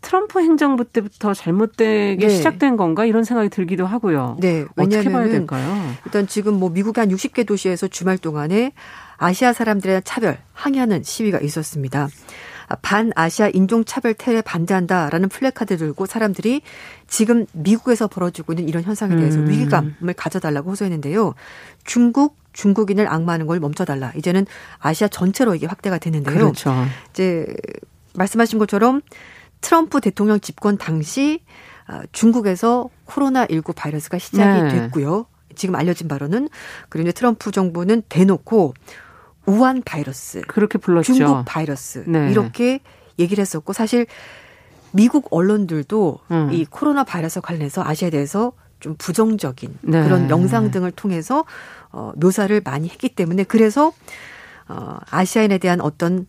트럼프 행정부 때부터 잘못되게 네. 시작된 건가 이런 생각이 들기도 하고요. 네. 어떻게 봐야 될까요? 일단 지금 뭐 미국의 한 육십 개 도시에서 주말 동안에 아시아 사람들에 대한 차별, 항의하는 시위가 있었습니다. 반아시아 인종차별 테러에 반대한다라는 플래카드를 들고 사람들이 지금 미국에서 벌어지고 있는 이런 현상에 대해서 음. 위기감을 가져달라고 호소했는데요. 중국, 중국인을 악마하는 걸 멈춰달라. 이제는 아시아 전체로 이게 확대가 됐는데요. 그렇죠. 이제 말씀하신 것처럼 트럼프 대통령 집권 당시 중국에서 코로나십구 바이러스가 시작이 네. 됐고요. 지금 알려진 바로는 그리고 이제 트럼프 정부는 대놓고 우한 바이러스, 그렇게 불렀죠. 중국 바이러스 네. 이렇게 얘기를 했었고 사실 미국 언론들도 음. 이 코로나 바이러스 관련해서 아시아에 대해서 좀 부정적인 네. 그런 영상 등을 통해서 어, 묘사를 많이 했기 때문에 그래서 어, 아시아인에 대한 어떤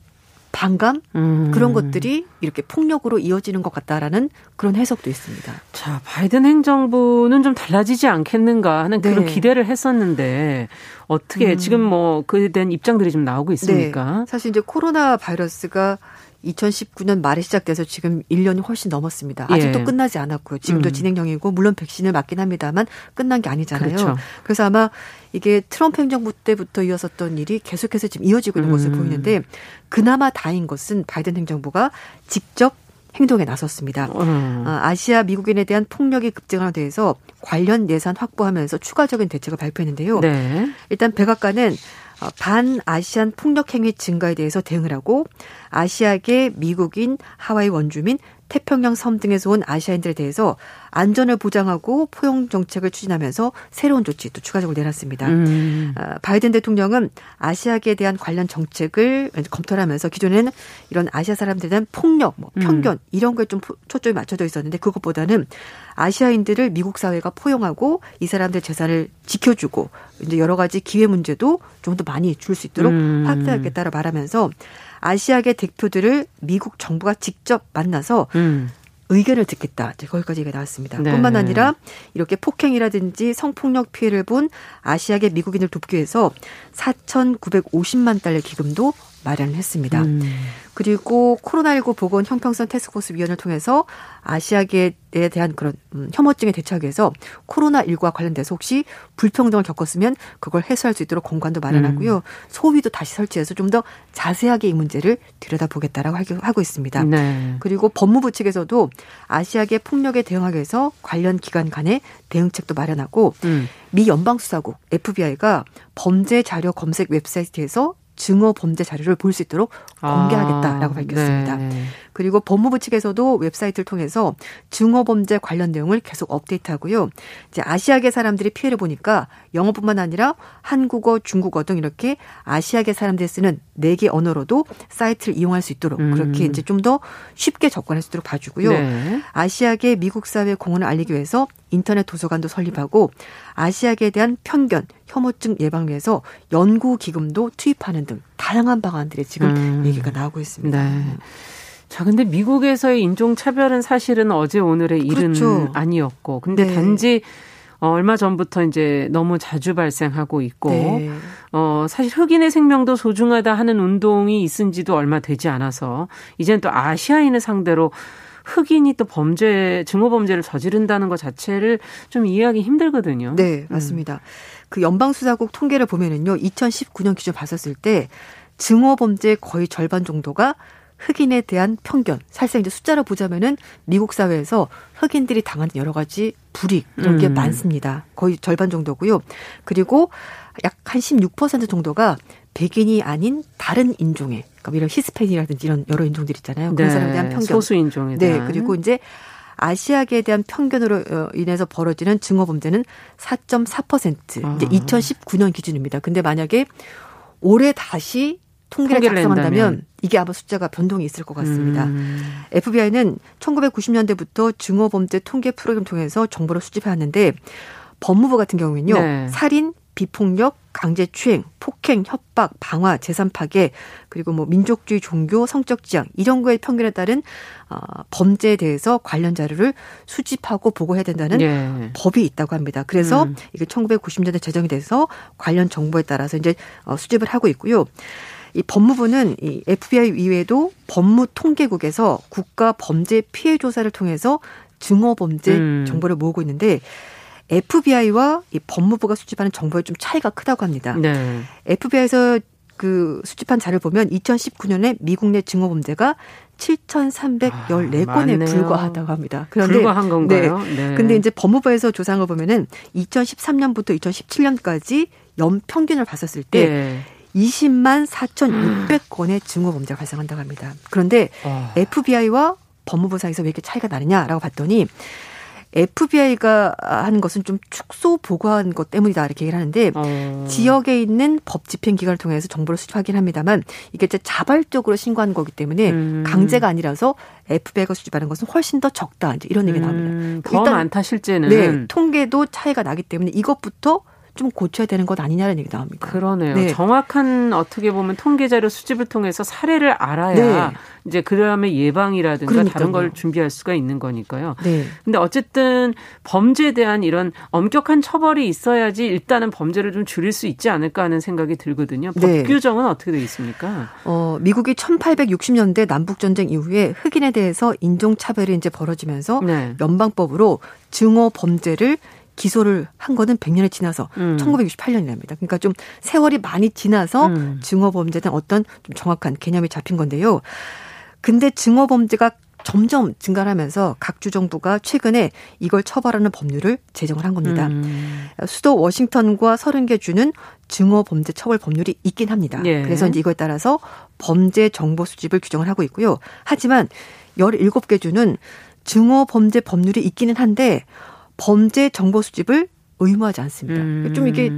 반감 음. 그런 것들이 이렇게 폭력으로 이어지는 것 같다라는 그런 해석도 있습니다. 자, 바이든 행정부는 좀 달라지지 않겠는가 하는 네. 그런 기대를 했었는데 어떻게 음. 지금 뭐 그에 대한 입장들이 좀 나오고 있습니까? 네. 사실 이제 코로나 바이러스가 이천십구 년 말에 시작돼서 지금 일 년이 훨씬 넘었습니다. 아직도 예. 끝나지 않았고요. 지금도 음. 진행형이고 물론 백신을 맞긴 합니다만 끝난 게 아니잖아요. 그렇죠. 그래서 아마 이게 트럼프 행정부 때부터 이어졌던 일이 계속해서 지금 이어지고 있는 음. 것을 보이는데 그나마 다행인 것은 바이든 행정부가 직접 행동에 나섰습니다. 음. 아시아 미국인에 대한 폭력이 급증하는 데에서 관련 예산 확보하면서 추가적인 대책을 발표했는데요. 네. 일단 백악관은 반아시안 폭력행위 증가에 대해서 대응을 하고 아시아계 미국인, 하와이 원주민, 태평양 섬 등에서 온 아시아인들에 대해서 안전을 보장하고 포용 정책을 추진하면서 새로운 조치 또 추가적으로 내놨습니다. 음. 바이든 대통령은 아시아계에 대한 관련 정책을 검토를 하면서 기존에는 이런 아시아 사람들에 대한 폭력, 뭐 편견 음. 이런 거에 좀 초점이 맞춰져 있었는데 그것보다는 아시아인들을 미국 사회가 포용하고 이 사람들 재산을 지켜주고 이제 여러 가지 기회 문제도 좀 더 많이 줄 수 있도록 음. 확대하겠다고 말하면서 아시아계 대표들을 미국 정부가 직접 만나서 음. 의견을 듣겠다. 거기까지 얘기가 나왔습니다. 네. 뿐만 아니라 이렇게 폭행이라든지 성폭력 피해를 본 아시아계 미국인을 돕기 위해서 사천구백오십만 달러 기금도 마련했습니다. 음. 그리고 코로나십구 보건 형평성 태스크포스 위원을 통해서 아시아계에 대한 그런 혐오증에 대처하기 위해서 코로나십구와 관련돼서 혹시 불평등을 겪었으면 그걸 해소할 수 있도록 공간도 마련하고요. 음. 소위도 다시 설치해서 좀 더 자세하게 이 문제를 들여다보겠다라고 하고 있습니다. 네. 그리고 법무부 측에서도 아시아계 폭력에 대응하기 위해서 관련 기관 간의 대응책도 마련하고 음. 미 연방수사국 에프비아이가 범죄 자료 검색 웹사이트에서 증오 범죄 자료를 볼 수 있도록 공개하겠다라고 아, 밝혔습니다. 네. 그리고 법무부 측에서도 웹사이트를 통해서 증오 범죄 관련 내용을 계속 업데이트하고요. 이제 아시아계 사람들이 피해를 보니까 영어뿐만 아니라 한국어, 중국어 등 이렇게 아시아계 사람들이 쓰는 네 개 언어로도 사이트를 이용할 수 있도록 음. 그렇게 이제 좀 더 쉽게 접근할 수 있도록 봐주고요. 네. 아시아계 미국 사회 공헌을 알리기 위해서 인터넷 도서관도 설립하고 아시아계에 대한 편견, 혐오증 예방 위해서 연구 기금도 투입하는 등 다양한 방안들이 지금 음. 얘기가 나오고 있습니다. 네. 자, 근데 미국에서의 인종 차별은 사실은 어제 오늘의 일은 그렇죠. 아니었고, 근데 네. 단지 얼마 전부터 이제 너무 자주 발생하고 있고, 네. 어, 사실 흑인의 생명도 소중하다 하는 운동이 있은지도 얼마 되지 않아서 이제는 또 아시아인을 상대로. 흑인이 또 범죄, 증오 범죄를 저지른다는 것 자체를 좀 이해하기 힘들거든요. 네, 맞습니다. 음. 그 연방수사국 통계를 보면은요, 이천십구 년 기준 봤었을 때 증오 범죄의 거의 절반 정도가 흑인에 대한 편견, 사실상 이제 숫자로 보자면은 미국 사회에서 흑인들이 당한 여러 가지 불이익 이런 게 음. 많습니다. 거의 절반 정도고요. 그리고 약 한 십육 퍼센트 정도가 백인이 아닌 다른 인종의, 그러니까 이런 히스패닉이라든지 이런 여러 인종들 있잖아요. 그런 네, 사람에 대한 편견. 소수 인종에 대한. 네, 그리고 이제 아시아계에 대한 편견으로 인해서 벌어지는 증오 범죄는 사 점 사 퍼센트. 아. 이제 이천십구 년 기준입니다. 근데 만약에 올해 다시 통계를, 통계를 작성한다면 낸다면. 이게 아마 숫자가 변동이 있을 것 같습니다. 음. 에프비아이는 천구백구십 년대부터 증오 범죄 통계 프로그램 통해서 정보를 수집해왔는데 법무부 같은 경우에는요. 네. 살인, 비폭력, 강제추행, 폭행, 협박, 방화, 재산 파괴, 그리고 뭐 민족주의, 종교, 성적 지향 이런 거에 편견에 따른 범죄에 대해서 관련 자료를 수집하고 보고해야 된다는 예. 법이 있다고 합니다. 그래서 음. 이게 천구백구십 년대 제정이 돼서 관련 정보에 따라서 이제 수집을 하고 있고요. 이 법무부는 이 에프비아이 이외에도 법무통계국에서 국가 범죄 피해 조사를 통해서 증오 범죄 음. 정보를 모으고 있는데. 에프비아이와 이 법무부가 수집하는 정보의 좀 차이가 크다고 합니다. 네. 에프비아이에서 그 수집한 자료를 보면 이천십구 년에 미국 내 증오 범죄가 칠천삼백십사 건에 아, 불과하다고 합니다. 그런데 불과한 건가요? 네. 네. 근데 이제 법무부에서 조사한 거 보면은 이천십삼 년부터 이천십칠 년까지 연평균을 봤었을 때 네. 이십만 사천육백 건의 증오 범죄가 발생한다고 합니다. 그런데 어. 에프비아이와 법무부 사이에서 왜 이렇게 차이가 나느냐라고 봤더니 에프비아이가 한 것은 좀 축소 보고한 것 때문이다 이렇게 얘기를 하는데 어. 지역에 있는 법 집행기관을 통해서 정보를 수집하긴 합니다만 이게 이제 자발적으로 신고한 거기 때문에 음. 강제가 아니라서 에프비아이가 수집하는 것은 훨씬 더 적다 이제 이런 얘기가 나옵니다. 음. 더 일단, 많다 실제는. 네. 통계도 차이가 나기 때문에 이것부터 좀 고쳐야 되는 것 아니냐는 얘기도 합니다. 그러네요. 네. 정확한 어떻게 보면 통계자료 수집을 통해서 사례를 알아야 네. 이제 그러면 예방이라든가 그러니까요. 다른 걸 준비할 수가 있는 거니까요. 그런데 네. 어쨌든 범죄에 대한 이런 엄격한 처벌이 있어야지 일단은 범죄를 좀 줄일 수 있지 않을까 하는 생각이 들거든요. 법 네. 규정은 어떻게 되어 있습니까? 어, 미국이 천팔백육십 년대 남북전쟁 이후에 흑인에 대해서 인종차별이 이제 벌어지면서 네. 연방법으로 증오 범죄를 기소를 한 거는 백 년이 지나서 음. 천구백육십팔 년이랍니다. 그러니까 좀 세월이 많이 지나서 음. 증오범죄에 대한 어떤 좀 정확한 개념이 잡힌 건데요. 근데 증오범죄가 점점 증가하면서 각주 정부가 최근에 이걸 처벌하는 법률을 제정을 한 겁니다. 음. 수도 워싱턴과 서른 개 주는 증오범죄 처벌 법률이 있긴 합니다. 예. 그래서 이제 이거에 따라서 범죄 정보 수집을 규정을 하고 있고요. 하지만 열일곱 개 주는 증오범죄 법률이 있기는 한데 범죄 정보 수집을 의무하지 않습니다. 음. 좀 이게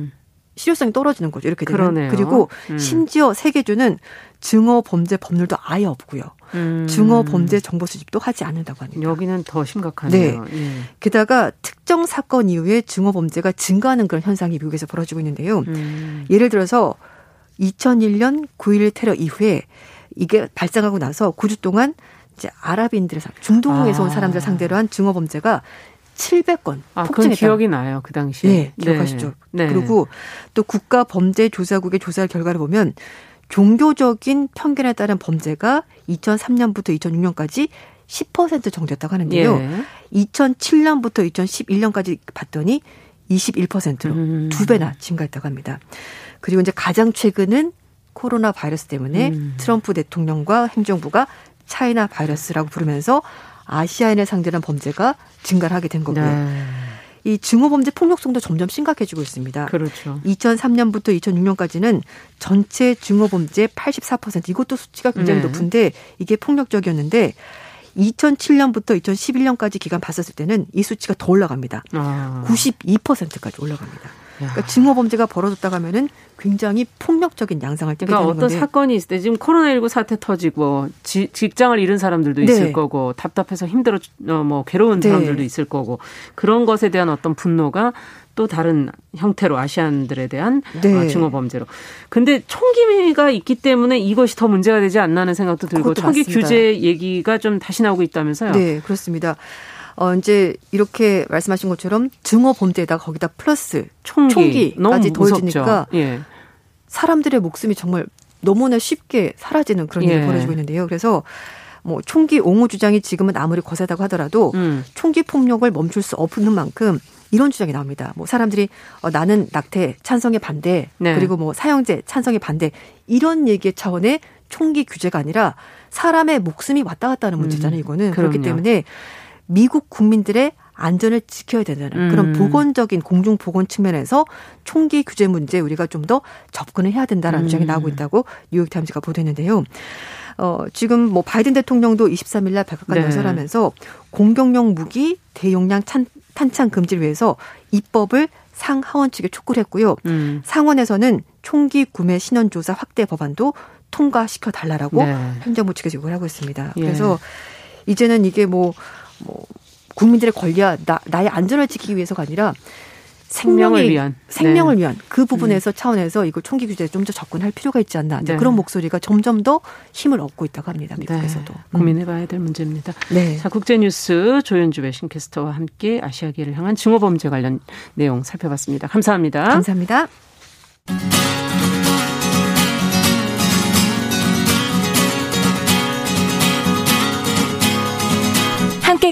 실효성이 떨어지는 거죠. 이렇게 되면. 그러네요. 그리고 음. 심지어 세 개 주는 증오 범죄 법률도 아예 없고요. 음. 증오 범죄 정보 수집도 하지 않는다고 합니다. 여기는 더 심각하네요. 네. 예. 게다가 특정 사건 이후에 증오 범죄가 증가하는 그런 현상이 미국에서 벌어지고 있는데요. 음. 예를 들어서 이천일 년 구일일 테러 이후에 이게 발생하고 나서 구 주 동안 이제 아랍인들 중동에서 온 아. 사람들 상대로 한 증오 범죄가 칠백 건 아, 폭증했다. 그건 기억이 나요. 그 당시에. 네. 기억하시죠. 네. 그리고 또 국가범죄조사국의 조사 결과를 보면 종교적인 편견에 따른 범죄가 이천삼 년부터 이천육 년까지 십 퍼센트 정도였다고 하는데요. 예. 이천칠 년부터 이천십일 년까지 봤더니 이십일 퍼센트로 음. 두 배나 증가했다고 합니다. 그리고 이제 가장 최근은 코로나 바이러스 때문에 음. 트럼프 대통령과 행정부가 차이나 바이러스라고 부르면서 아시아인을 상대한 범죄가 증가를 하게 된 거고요. 네. 이 증오범죄 폭력성도 점점 심각해지고 있습니다. 그렇죠. 이천삼 년부터 이천육 년까지는 전체 증오범죄 팔십사 퍼센트 이것도 수치가 굉장히 네. 높은데 이게 폭력적이었는데 이천칠 년부터 이천십일 년까지 기간 봤었을 때는 이 수치가 더 올라갑니다. 아. 구십이 퍼센트까지 올라갑니다. 그러니까 증오범죄가 벌어졌다고 하면은 굉장히 폭력적인 양상을 띠게 그러니까 되는 건데. 그러니까 어떤 사건이 있을 때 지금 코로나십구 사태 터지고 지, 직장을 잃은 사람들도 네. 있을 거고 답답해서 힘들어 어, 뭐 괴로운 네. 사람들도 있을 거고 그런 것에 대한 어떤 분노가 또 다른 형태로 아시안들에 대한 네. 증오범죄로. 근데 총기가 있기 때문에 이것이 더 문제가 되지 않나 하는 생각도 들고 총기 맞습니다. 규제 얘기가 좀 다시 나오고 있다면서요. 네. 그렇습니다. 어, 이제, 이렇게 말씀하신 것처럼 증오범죄에다가 거기다 플러스 총기, 총기까지 더해지니까 예. 사람들의 목숨이 정말 너무나 쉽게 사라지는 그런 일이 예. 벌어지고 있는데요. 그래서 뭐 총기 옹호 주장이 지금은 아무리 거세다고 하더라도 음. 총기 폭력을 멈출 수 없는 만큼 이런 주장이 나옵니다. 뭐 사람들이 어, 나는 낙태 찬성에 반대 네. 그리고 뭐 사형제 찬성에 반대 이런 얘기의 차원의 총기 규제가 아니라 사람의 목숨이 왔다 갔다 하는 문제잖아요. 이거는. 음. 그렇기 때문에 미국 국민들의 안전을 지켜야 된다는 그런 음. 보건적인 공중보건 측면에서 총기 규제 문제에 우리가 좀 더 접근을 해야 된다라는 음. 주장이 나오고 있다고 뉴욕타임즈가 보도했는데요. 어, 지금 뭐 바이든 대통령도 이십삼 일 날 백악관 네. 연설하면서 공격용 무기 대용량 찬, 탄창 금지를 위해서 입법을 상하원 측에 촉구를 했고요. 음. 상원에서는 총기 구매 신원조사 확대 법안도 통과시켜달라고 네. 행정부 측에서 요구를 하고 있습니다. 예. 그래서 이제는 이게 뭐 뭐 국민들의 권리와 나, 나의 안전을 지키기 위해서가 아니라 생명을 생명이, 위한 생명을 네. 위한 그 부분에서 음. 차원에서 이거 총기 규제에 좀 더 접근할 필요가 있지 않나 네. 그런 목소리가 점점 더 힘을 얻고 있다고 합니다. 미국에서도 네. 고민해봐야 될 문제입니다. 네. 자, 국제뉴스 조현주 외신캐스터와 함께 아시아계를 향한 증오범죄 관련 내용 살펴봤습니다. 감사합니다. 감사합니다. 함께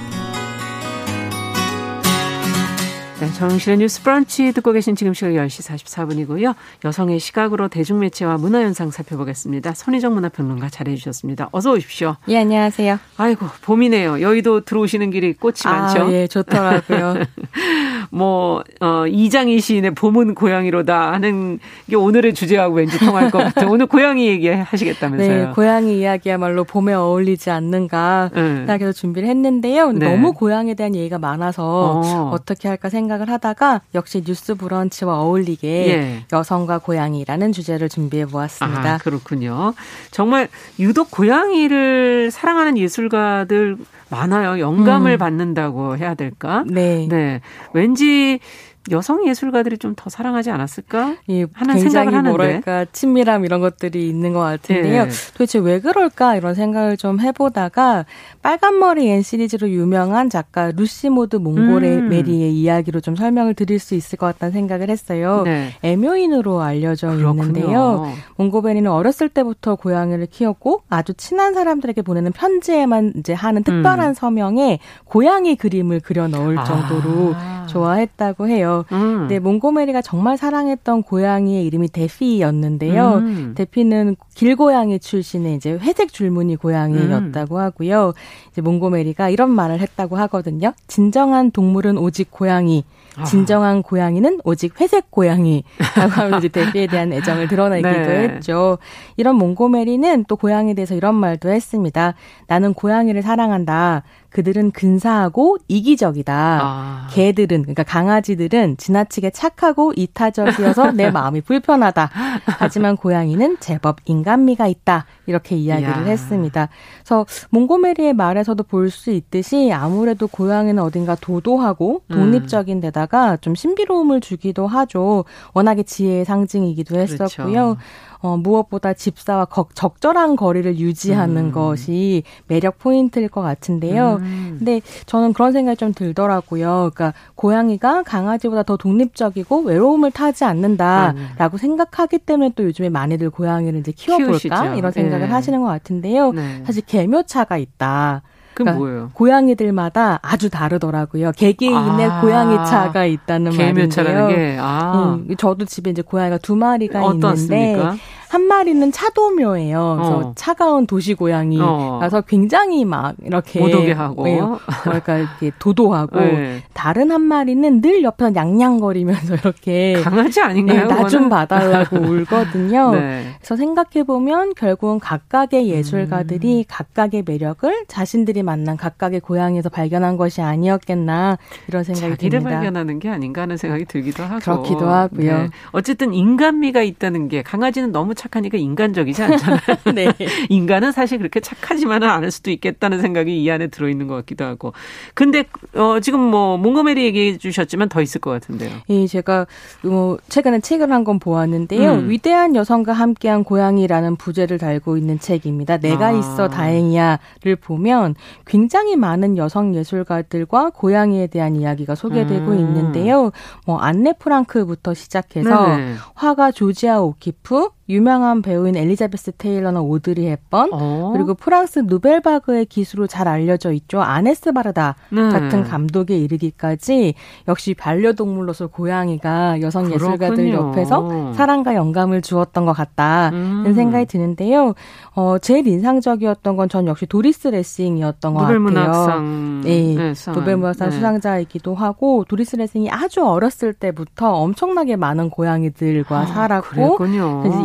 네, 정용실의 뉴스브런치 듣고 계신 지금 시각 열 시 사십사 분이고요. 여성의 시각으로 대중매체와 문화현상 살펴보겠습니다. 손희정 문화평론가 잘해주셨습니다. 어서 오십시오. 예, 안녕하세요. 아이고 봄이네요. 여의도 들어오시는 길이 꽃이 아, 많죠. 예, 좋더라고요. 뭐 어, 이장희 시인의 봄은 고양이로다 하는 게 오늘의 주제하고 왠지 통할 것 같아요. 오늘 고양이 얘기하시겠다면서요. 네, 고양이 이야기야말로 봄에 어울리지 않는가 생각해서 네. 준비를 했는데요. 근데 네. 너무 고양이에 대한 얘기가 많아서 어. 어떻게 할까 생각을 하다가 역시 뉴스 브런치와 어울리게 예. 여성과 고양이라는 주제를 준비해 보았습니다. 아, 그렇군요. 정말 유독 고양이를 사랑하는 예술가들 많아요. 영감을 음. 받는다고 해야 될까? 네. 네. 왠지 여성 예술가들이 좀 더 사랑하지 않았을까 예, 하는 생각을 하는데. 굉장히 뭐랄까 친밀함 이런 것들이 있는 것 같은데요. 예. 도대체 왜 그럴까 이런 생각을 좀 해보다가 빨간머리 앤 시리즈로 유명한 작가 루시모드 몽고레 음. 메리의 이야기로 좀 설명을 드릴 수 있을 것 같다는 생각을 했어요. 네. 애묘인으로 알려져 그렇군요. 있는데요. 몽고베리는 어렸을 때부터 고양이를 키웠고 아주 친한 사람들에게 보내는 편지에만 이제 하는 특별한 음. 서명에 고양이 그림을 그려 넣을 정도로 아. 좋아했다고 해요. 음. 근데 몽고메리가 정말 사랑했던 고양이의 이름이 데피였는데요. 음. 데피는 길고양이 출신의 이제 회색 줄무늬 고양이였다고 하고요. 이제 몽고메리가 이런 말을 했다고 하거든요. 진정한 동물은 오직 고양이, 진정한 아. 고양이는 오직 회색 고양이라고 하면서 이제 데피에 대한 애정을 드러내기도 네. 했죠. 이런 몽고메리는 또 고양이에 대해서 이런 말도 했습니다. 나는 고양이를 사랑한다. 그들은 근사하고 이기적이다. 아. 개들은, 그러니까 강아지들은 지나치게 착하고 이타적이어서 내 마음이 불편하다. 하지만 고양이는 제법 인간미가 있다. 이렇게 이야기를 이야. 했습니다. 그래서 몽고메리의 말에서도 볼 수 있듯이 아무래도 고양이는 어딘가 도도하고 독립적인 데다가 좀 신비로움을 주기도 하죠. 워낙에 지혜의 상징이기도 했었고요. 그렇죠. 어, 무엇보다 집사와 거, 적절한 거리를 유지하는 음. 것이 매력 포인트일 것 같은데요. 음. 근데 저는 그런 생각이 좀 들더라고요. 그러니까 고양이가 강아지보다 더 독립적이고 외로움을 타지 않는다라고 음. 생각하기 때문에 또 요즘에 많이들 고양이를 이제 키워볼까 키우시죠. 이런 생각을 네. 하시는 것 같은데요. 네. 사실 개묘차가 있다. 그 그러니까 뭐예요? 고양이들마다 아주 다르더라고요. 개개인의 아, 고양이 차가 있다는 말인데요. 개묘차라는 게. 아. 음, 저도 집에 이제 고양이가 두 마리가 있는데 한 마리는 차도묘예요. 그래서 어. 차가운 도시 고양이라서 어. 굉장히 막 이렇게 못 오게 하고, 네, 그러니까 이렇게 도도하고 네. 다른 한 마리는 늘 옆에서 냥냥거리면서 이렇게 강아지 아닌가요? 네, 나 좀 받아라고 울거든요. 네. 그래서 생각해 보면 결국은 각각의 예술가들이 음. 각각의 매력을 자신들이 만난 각각의 고양이에서 발견한 것이 아니었겠나 이런 생각이 자기를 듭니다. 자기를 발견하는 게 아닌가 하는 생각이 들기도 하고 그렇기도 하고요. 네. 어쨌든 인간미가 있다는 게 강아지는 너무 착하니까 인간적이지 않잖아요. 네. 인간은 사실 그렇게 착하지만은 않을 수도 있겠다는 생각이 이 안에 들어있는 것 같기도 하고. 근데 어, 지금 뭐 몽고메리 얘기해 주셨지만 더 있을 것 같은데요. 예, 제가 뭐 최근에 책을 한 권 보았는데요. 음. 위대한 여성과 함께한 고양이라는 부제를 달고 있는 책입니다. 내가 아. 있어 다행이야를 보면 굉장히 많은 여성 예술가들과 고양이에 대한 이야기가 소개되고 음. 있는데요. 뭐 안네 프랑크부터 시작해서 네네. 화가 조지아 오키프, 유명한 배우인 엘리자베스 테일러나 오드리 헵번 어? 그리고 프랑스 누벨바그의 기수로 잘 알려져 있죠. 아네스 바르다 네. 같은 감독에 이르기까지 역시 반려동물로서 고양이가 여성 그렇군요. 예술가들 옆에서 사랑과 영감을 주었던 것 같다는 음. 생각이 드는데요. 어, 제일 인상적이었던 건 전 역시 도리스 레싱이었던 것 노벨문학상 같아요. 네. 네, 노벨문학상 네. 수상자이기도 하고 도리스 레싱이 아주 어렸을 때부터 엄청나게 많은 고양이들과 아, 살았고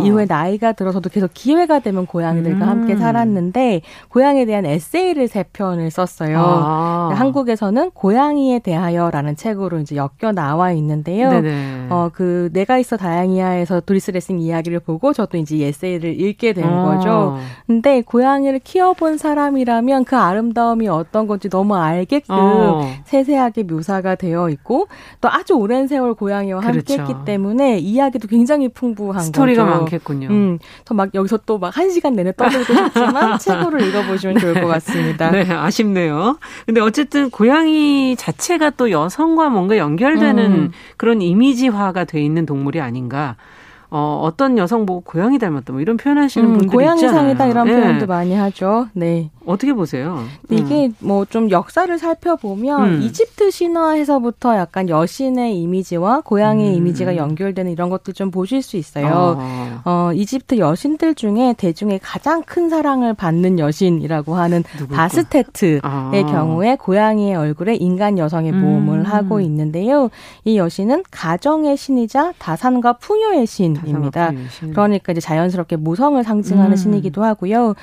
이후에 나이가 들어서도 계속 기회가 되면 고양이들과 음. 함께 살았는데 고양이에 대한 에세이를 세 편을 썼어요. 아. 한국에서는 고양이에 대하여라는 책으로 이제 엮여 나와 있는데요. 어, 그 내가 있어 다양이야에서 도리스 레싱 이야기를 보고 저도 이제 이 에세이를 읽게 된 아. 거죠. 근데 고양이를 키워본 사람이라면 그 아름다움이 어떤 건지 너무 알게끔 어. 세세하게 묘사가 되어 있고 또 아주 오랜 세월 고양이와 그렇죠. 함께했기 때문에 이야기도 굉장히 풍부한 스토리가 거죠. 많겠군요. 음, 더 막 여기서 또 막 한 시간 내내 떠들고 싶지만 책으로 읽어보시면 네. 좋을 것 같습니다. 네, 아쉽네요. 근데 어쨌든 고양이 자체가 또 여성과 뭔가 연결되는 음. 그런 이미지화가 돼 있는 동물이 아닌가. 어, 어떤 여성 보고 고양이 닮았다 뭐 이런 표현하시는 음, 분들 있잖아요. 고양이상이다 이런 네. 표현도 많이 하죠. 네. 어떻게 보세요? 음. 이게 뭐 좀 역사를 살펴보면 음. 이집트 신화에서부터 약간 여신의 이미지와 고양이의 음. 이미지가 연결되는 이런 것들 좀 보실 수 있어요. 아. 어, 이집트 여신들 중에 대중의 가장 큰 사랑을 받는 여신이라고 하는 누굴까? 바스테트의 아. 경우에 고양이의 얼굴에 인간 여성의 음. 모험을 하고 있는데요. 이 여신은 가정의 신이자 다산과 풍요의 신입니다. 다산과 풍요의 신. 그러니까 이제 자연스럽게 모성을 상징하는 음. 신이기도 하고요.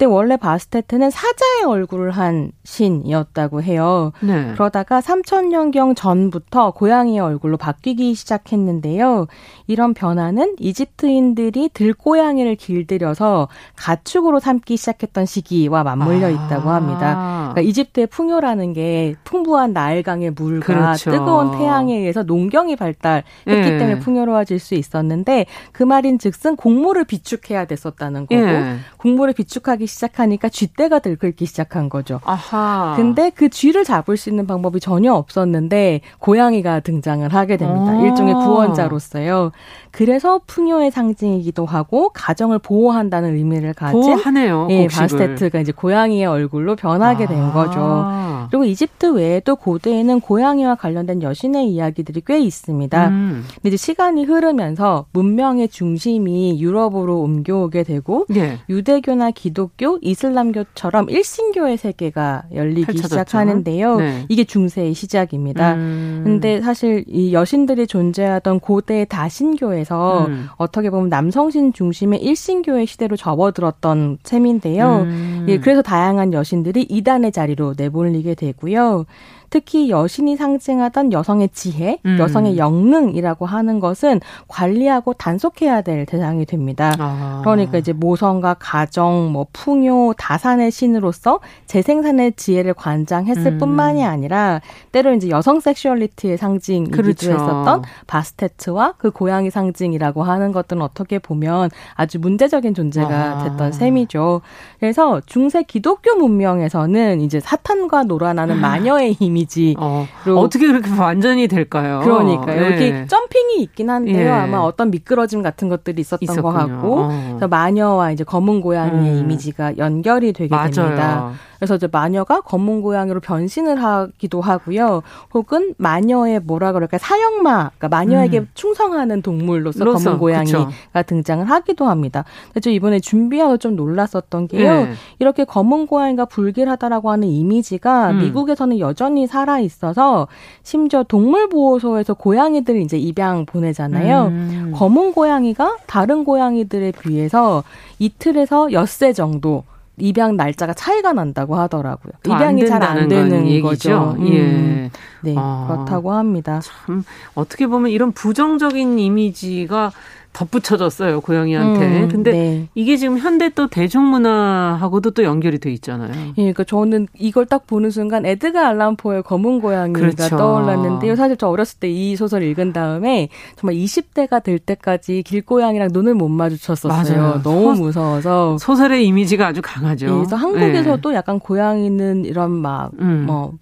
근데 원래 바스테트는 사자의 얼굴을 한 신이었다고 해요. 네. 그러다가 삼천 년경 전부터 고양이의 얼굴로 바뀌기 시작했는데요. 이런 변화는 이집트인들이 들고양이를 길들여서 가축으로 삼기 시작했던 시기와 맞물려 있다고 합니다. 그러니까 이집트의 풍요라는 게 풍부한 나일강의 물과 그렇죠. 뜨거운 태양에 의해서 농경이 발달했기 네. 때문에 풍요로워질 수 있었는데 그 말인 즉슨 곡물을 비축해야 됐었다는 거고 네. 곡물을 비축하기 시작하니까 쥐떼가 들끓기 시작한 거죠. 아하. 근데 그 쥐를 잡을 수 있는 방법이 전혀 없었는데 고양이가 등장을 하게 됩니다. 아. 일종의 구원자로서요. 그래서 풍요의 상징이기도 하고 가정을 보호한다는 의미를 가진 보호하네요. 예, 바스테트가 이제 고양이의 얼굴로 변하게 된 아. 거죠. 그리고 이집트 외에도 고대에는 고양이와 관련된 여신의 이야기들이 꽤 있습니다. 음. 근데 이제 시간이 흐르면서 문명의 중심이 유럽으로 옮겨오게 되고 예. 유대교나 기독교, 이슬람교처럼 일신교의 세계가 열리기 펼쳐졌죠. 시작하는데요. 네. 이게 중세의 시작입니다. 음. 근데 사실 이 여신들이 존재하던 고대 다신교에서 음. 어떻게 보면 남성신 중심의 일신교의 시대로 접어들었던 셈인데요. 음. 예, 그래서 다양한 여신들이 이단의 자리로 내몰리게 되고요. 특히 여신이 상징하던 여성의 지혜, 음. 여성의 영능이라고 하는 것은 관리하고 단속해야 될 대상이 됩니다. 아. 그러니까 이제 모성과 가정, 뭐 풍요, 다산의 신으로서 재생산의 지혜를 관장했을 음. 뿐만이 아니라 때로 이제 여성 섹슈얼리티의 상징이기도 그렇죠. 했었던 바스테트와 그 고양이 상징이라고 하는 것들은 어떻게 보면 아주 문제적인 존재가 아. 됐던 셈이죠. 그래서 중세 기독교 문명에서는 이제 사탄과 놀아나는 마녀의 힘이 어, 어떻게 그렇게 완전히 될까요? 그러니까요. 네. 이렇게 점핑이 있긴 한데요. 예. 아마 어떤 미끄러짐 같은 것들이 있었던 있었군요. 것 같고 어. 그래서 마녀와 이제 검은 고양이의 음. 이미지가 연결이 되게 맞아요. 됩니다. 그래서 이제 마녀가 검은 고양이로 변신을 하기도 하고요. 혹은 마녀의 뭐라 그럴까 사형마, 그러니까 마녀에게 음. 충성하는 동물로서 로서, 검은 고양이가 그쵸. 등장을 하기도 합니다. 저 이번에 준비하고 좀 놀랐었던 게요. 예. 이렇게 검은 고양이가 불길하다라고 하는 이미지가 음. 미국에서는 여전히 살아 있어서 심지어 동물보호소에서 고양이들 이제 입양 보내잖아요. 음. 검은 고양이가 다른 고양이들에 비해서 이틀에서 엿새 정도. 입양 날짜가 차이가 난다고 하더라고요. 입양이 잘 안 되는 얘기죠. 거죠. 음. 예. 네, 아, 그렇다고 합니다. 참 어떻게 보면 이런 부정적인 이미지가 덧붙여졌어요. 고양이한테. 음, 근데 네. 이게 지금 현대 또 대중문화하고도 또 연결이 돼 있잖아요. 예, 그러니까 저는 이걸 딱 보는 순간 에드가 알란 포의 검은 고양이가 그렇죠. 떠올랐는데요. 사실 저 어렸을 때 이 소설을 읽은 다음에 정말 이십 대가 될 때까지 길고양이랑 눈을 못 마주쳤었어요. 맞아요. 너무 소, 무서워서. 소설의 이미지가 아주 강하죠. 예, 그래서 한국에서도 네. 약간 고양이는 이런 막 음. 뭐.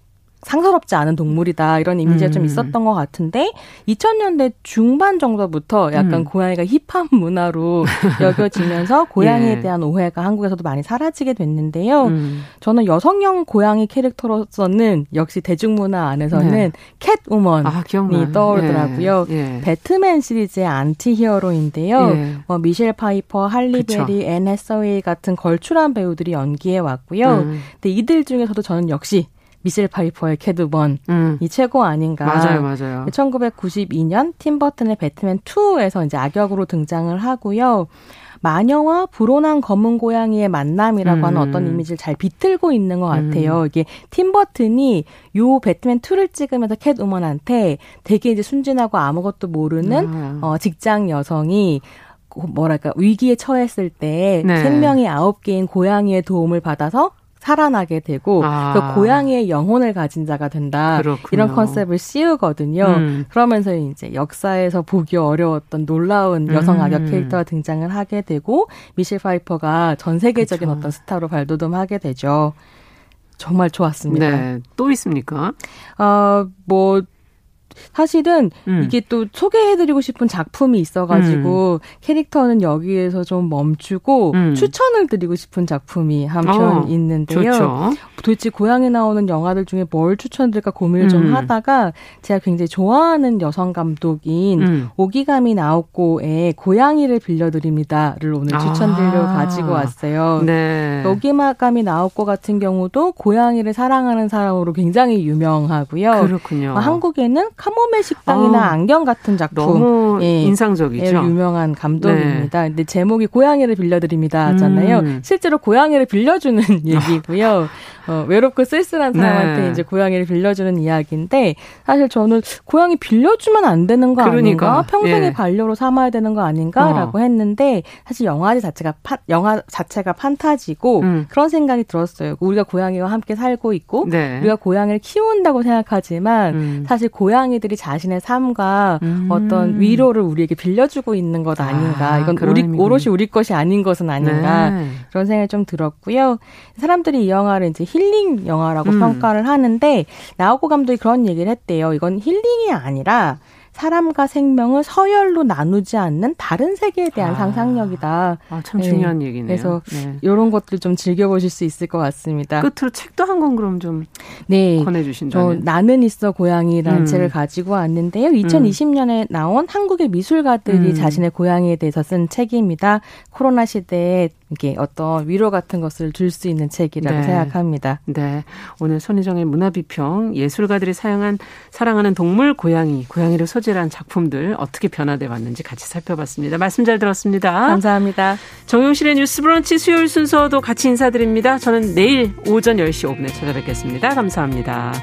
상서럽지 않은 동물이다 이런 이미지가 음. 좀 있었던 것 같은데 이천 년대 중반 정도부터 약간 음. 고양이가 힙한 문화로 여겨지면서 고양이에 예. 대한 오해가 한국에서도 많이 사라지게 됐는데요. 음. 저는 여성형 고양이 캐릭터로서는 역시 대중문화 안에서는 네. 캣우먼이 아, 떠오르더라고요. 예. 예. 배트맨 시리즈의 안티 히어로인데요. 예. 뭐 미셸 파이퍼, 할리베리, 앤 헤서웨이 같은 걸출한 배우들이 연기해 왔고요. 음. 근데 이들 중에서도 저는 역시 미셸 파이퍼의 캣우먼이 음. 최고 아닌가. 맞아요, 맞아요. 천구백구십이 년 팀버튼의 배트맨 투에서 이제 악역으로 등장을 하고요. 마녀와 불온한 검은 고양이의 만남이라고 음. 하는 어떤 이미지를 잘 비틀고 있는 것 같아요. 음. 이게 팀버튼이 요 배트맨 투를 찍으면서 캣우먼한테 되게 이제 순진하고 아무것도 모르는 음. 어, 직장 여성이 뭐랄까, 위기에 처했을 때 네. 생명이 아홉 개인 고양이의 도움을 받아서 살아나게 되고 아. 그 고양이의 영혼을 가진 자가 된다. 그렇군요. 이런 컨셉을 씌우거든요. 음. 그러면서 이제 역사에서 보기 어려웠던 놀라운 여성 악역 음. 캐릭터가 등장을 하게 되고 미셸 파이퍼가 전 세계적인 그쵸. 어떤 스타로 발돋움하게 되죠. 정말 좋았습니다. 네, 또 있습니까? 어, 뭐 사실은 음. 이게 또 소개해드리고 싶은 작품이 있어가지고 음. 캐릭터는 여기에서 좀 멈추고 음. 추천을 드리고 싶은 작품이 한편 어, 있는데요. 좋죠. 도대체 고향에 나오는 영화들 중에 뭘 추천드릴까 고민을 음. 좀 하다가 제가 굉장히 좋아하는 여성 감독인 음. 오기가미 나오코의 고양이를 빌려드립니다를 오늘 아. 추천드리려고 가지고 왔어요. 네. 오기가미 나오코 같은 경우도 고양이를 사랑하는 사람으로 굉장히 유명하고요. 그렇군요. 한국에는 카모메 식당이나 아, 안경 같은 작품 너무 예, 인상적이죠. 유명한 감독입니다. 네. 근데 제목이 고양이를 빌려드립니다 하잖아요. 음. 실제로 고양이를 빌려주는 얘기고요. 어, 외롭고 쓸쓸한 사람한테 네. 이제 고양이를 빌려주는 이야기인데 사실 저는 고양이 빌려주면 안 되는 거 그러니까, 아닌가? 평생의 예. 반려로 삼아야 되는 거 아닌가라고 어. 했는데 사실 영화 자체가 파, 영화 자체가 판타지고 음. 그런 생각이 들었어요. 우리가 고양이와 함께 살고 있고 네. 우리가 고양이를 키운다고 생각하지만 음. 사실 고양이 이들이 자신의 삶과 음. 어떤 위로를 우리에게 빌려주고 있는 것 아닌가. 아, 이건 우리, 오롯이 우리 것이 아닌 것은 아닌가. 네. 그런 생각이 좀 들었고요. 사람들이 이 영화를 이제 힐링 영화라고 음. 평가를 하는데 나오코 감독이 그런 얘기를 했대요. 이건 힐링이 아니라 사람과 생명을 서열로 나누지 않는 다른 세계에 대한 아, 상상력이다. 아, 참 네. 중요한 얘기네요. 그래서 네. 이런 것들 좀 즐겨보실 수 있을 것 같습니다. 끝으로 책도 한 권 그럼 좀 네. 권해주신다면. 어, 나는 있어 고양이라는 음. 책을 가지고 왔는데요. 이천이십 년에 음. 나온 한국의 미술가들이 음. 자신의 고양이에 대해서 쓴 책입니다. 코로나 시대에 이게 어떤 위로 같은 것을 줄 수 있는 책이라고 네. 생각합니다. 네, 오늘 손희정의 문화비평, 예술가들이 사용한 사랑하는 동물 고양이, 고양이를 소재로 한 작품들 어떻게 변화돼 왔는지 같이 살펴봤습니다. 말씀 잘 들었습니다. 감사합니다. 정용실의 뉴스브런치 수요일 순서도 같이 인사드립니다. 저는 내일 오전 열 시 오 분에 찾아뵙겠습니다. 감사합니다.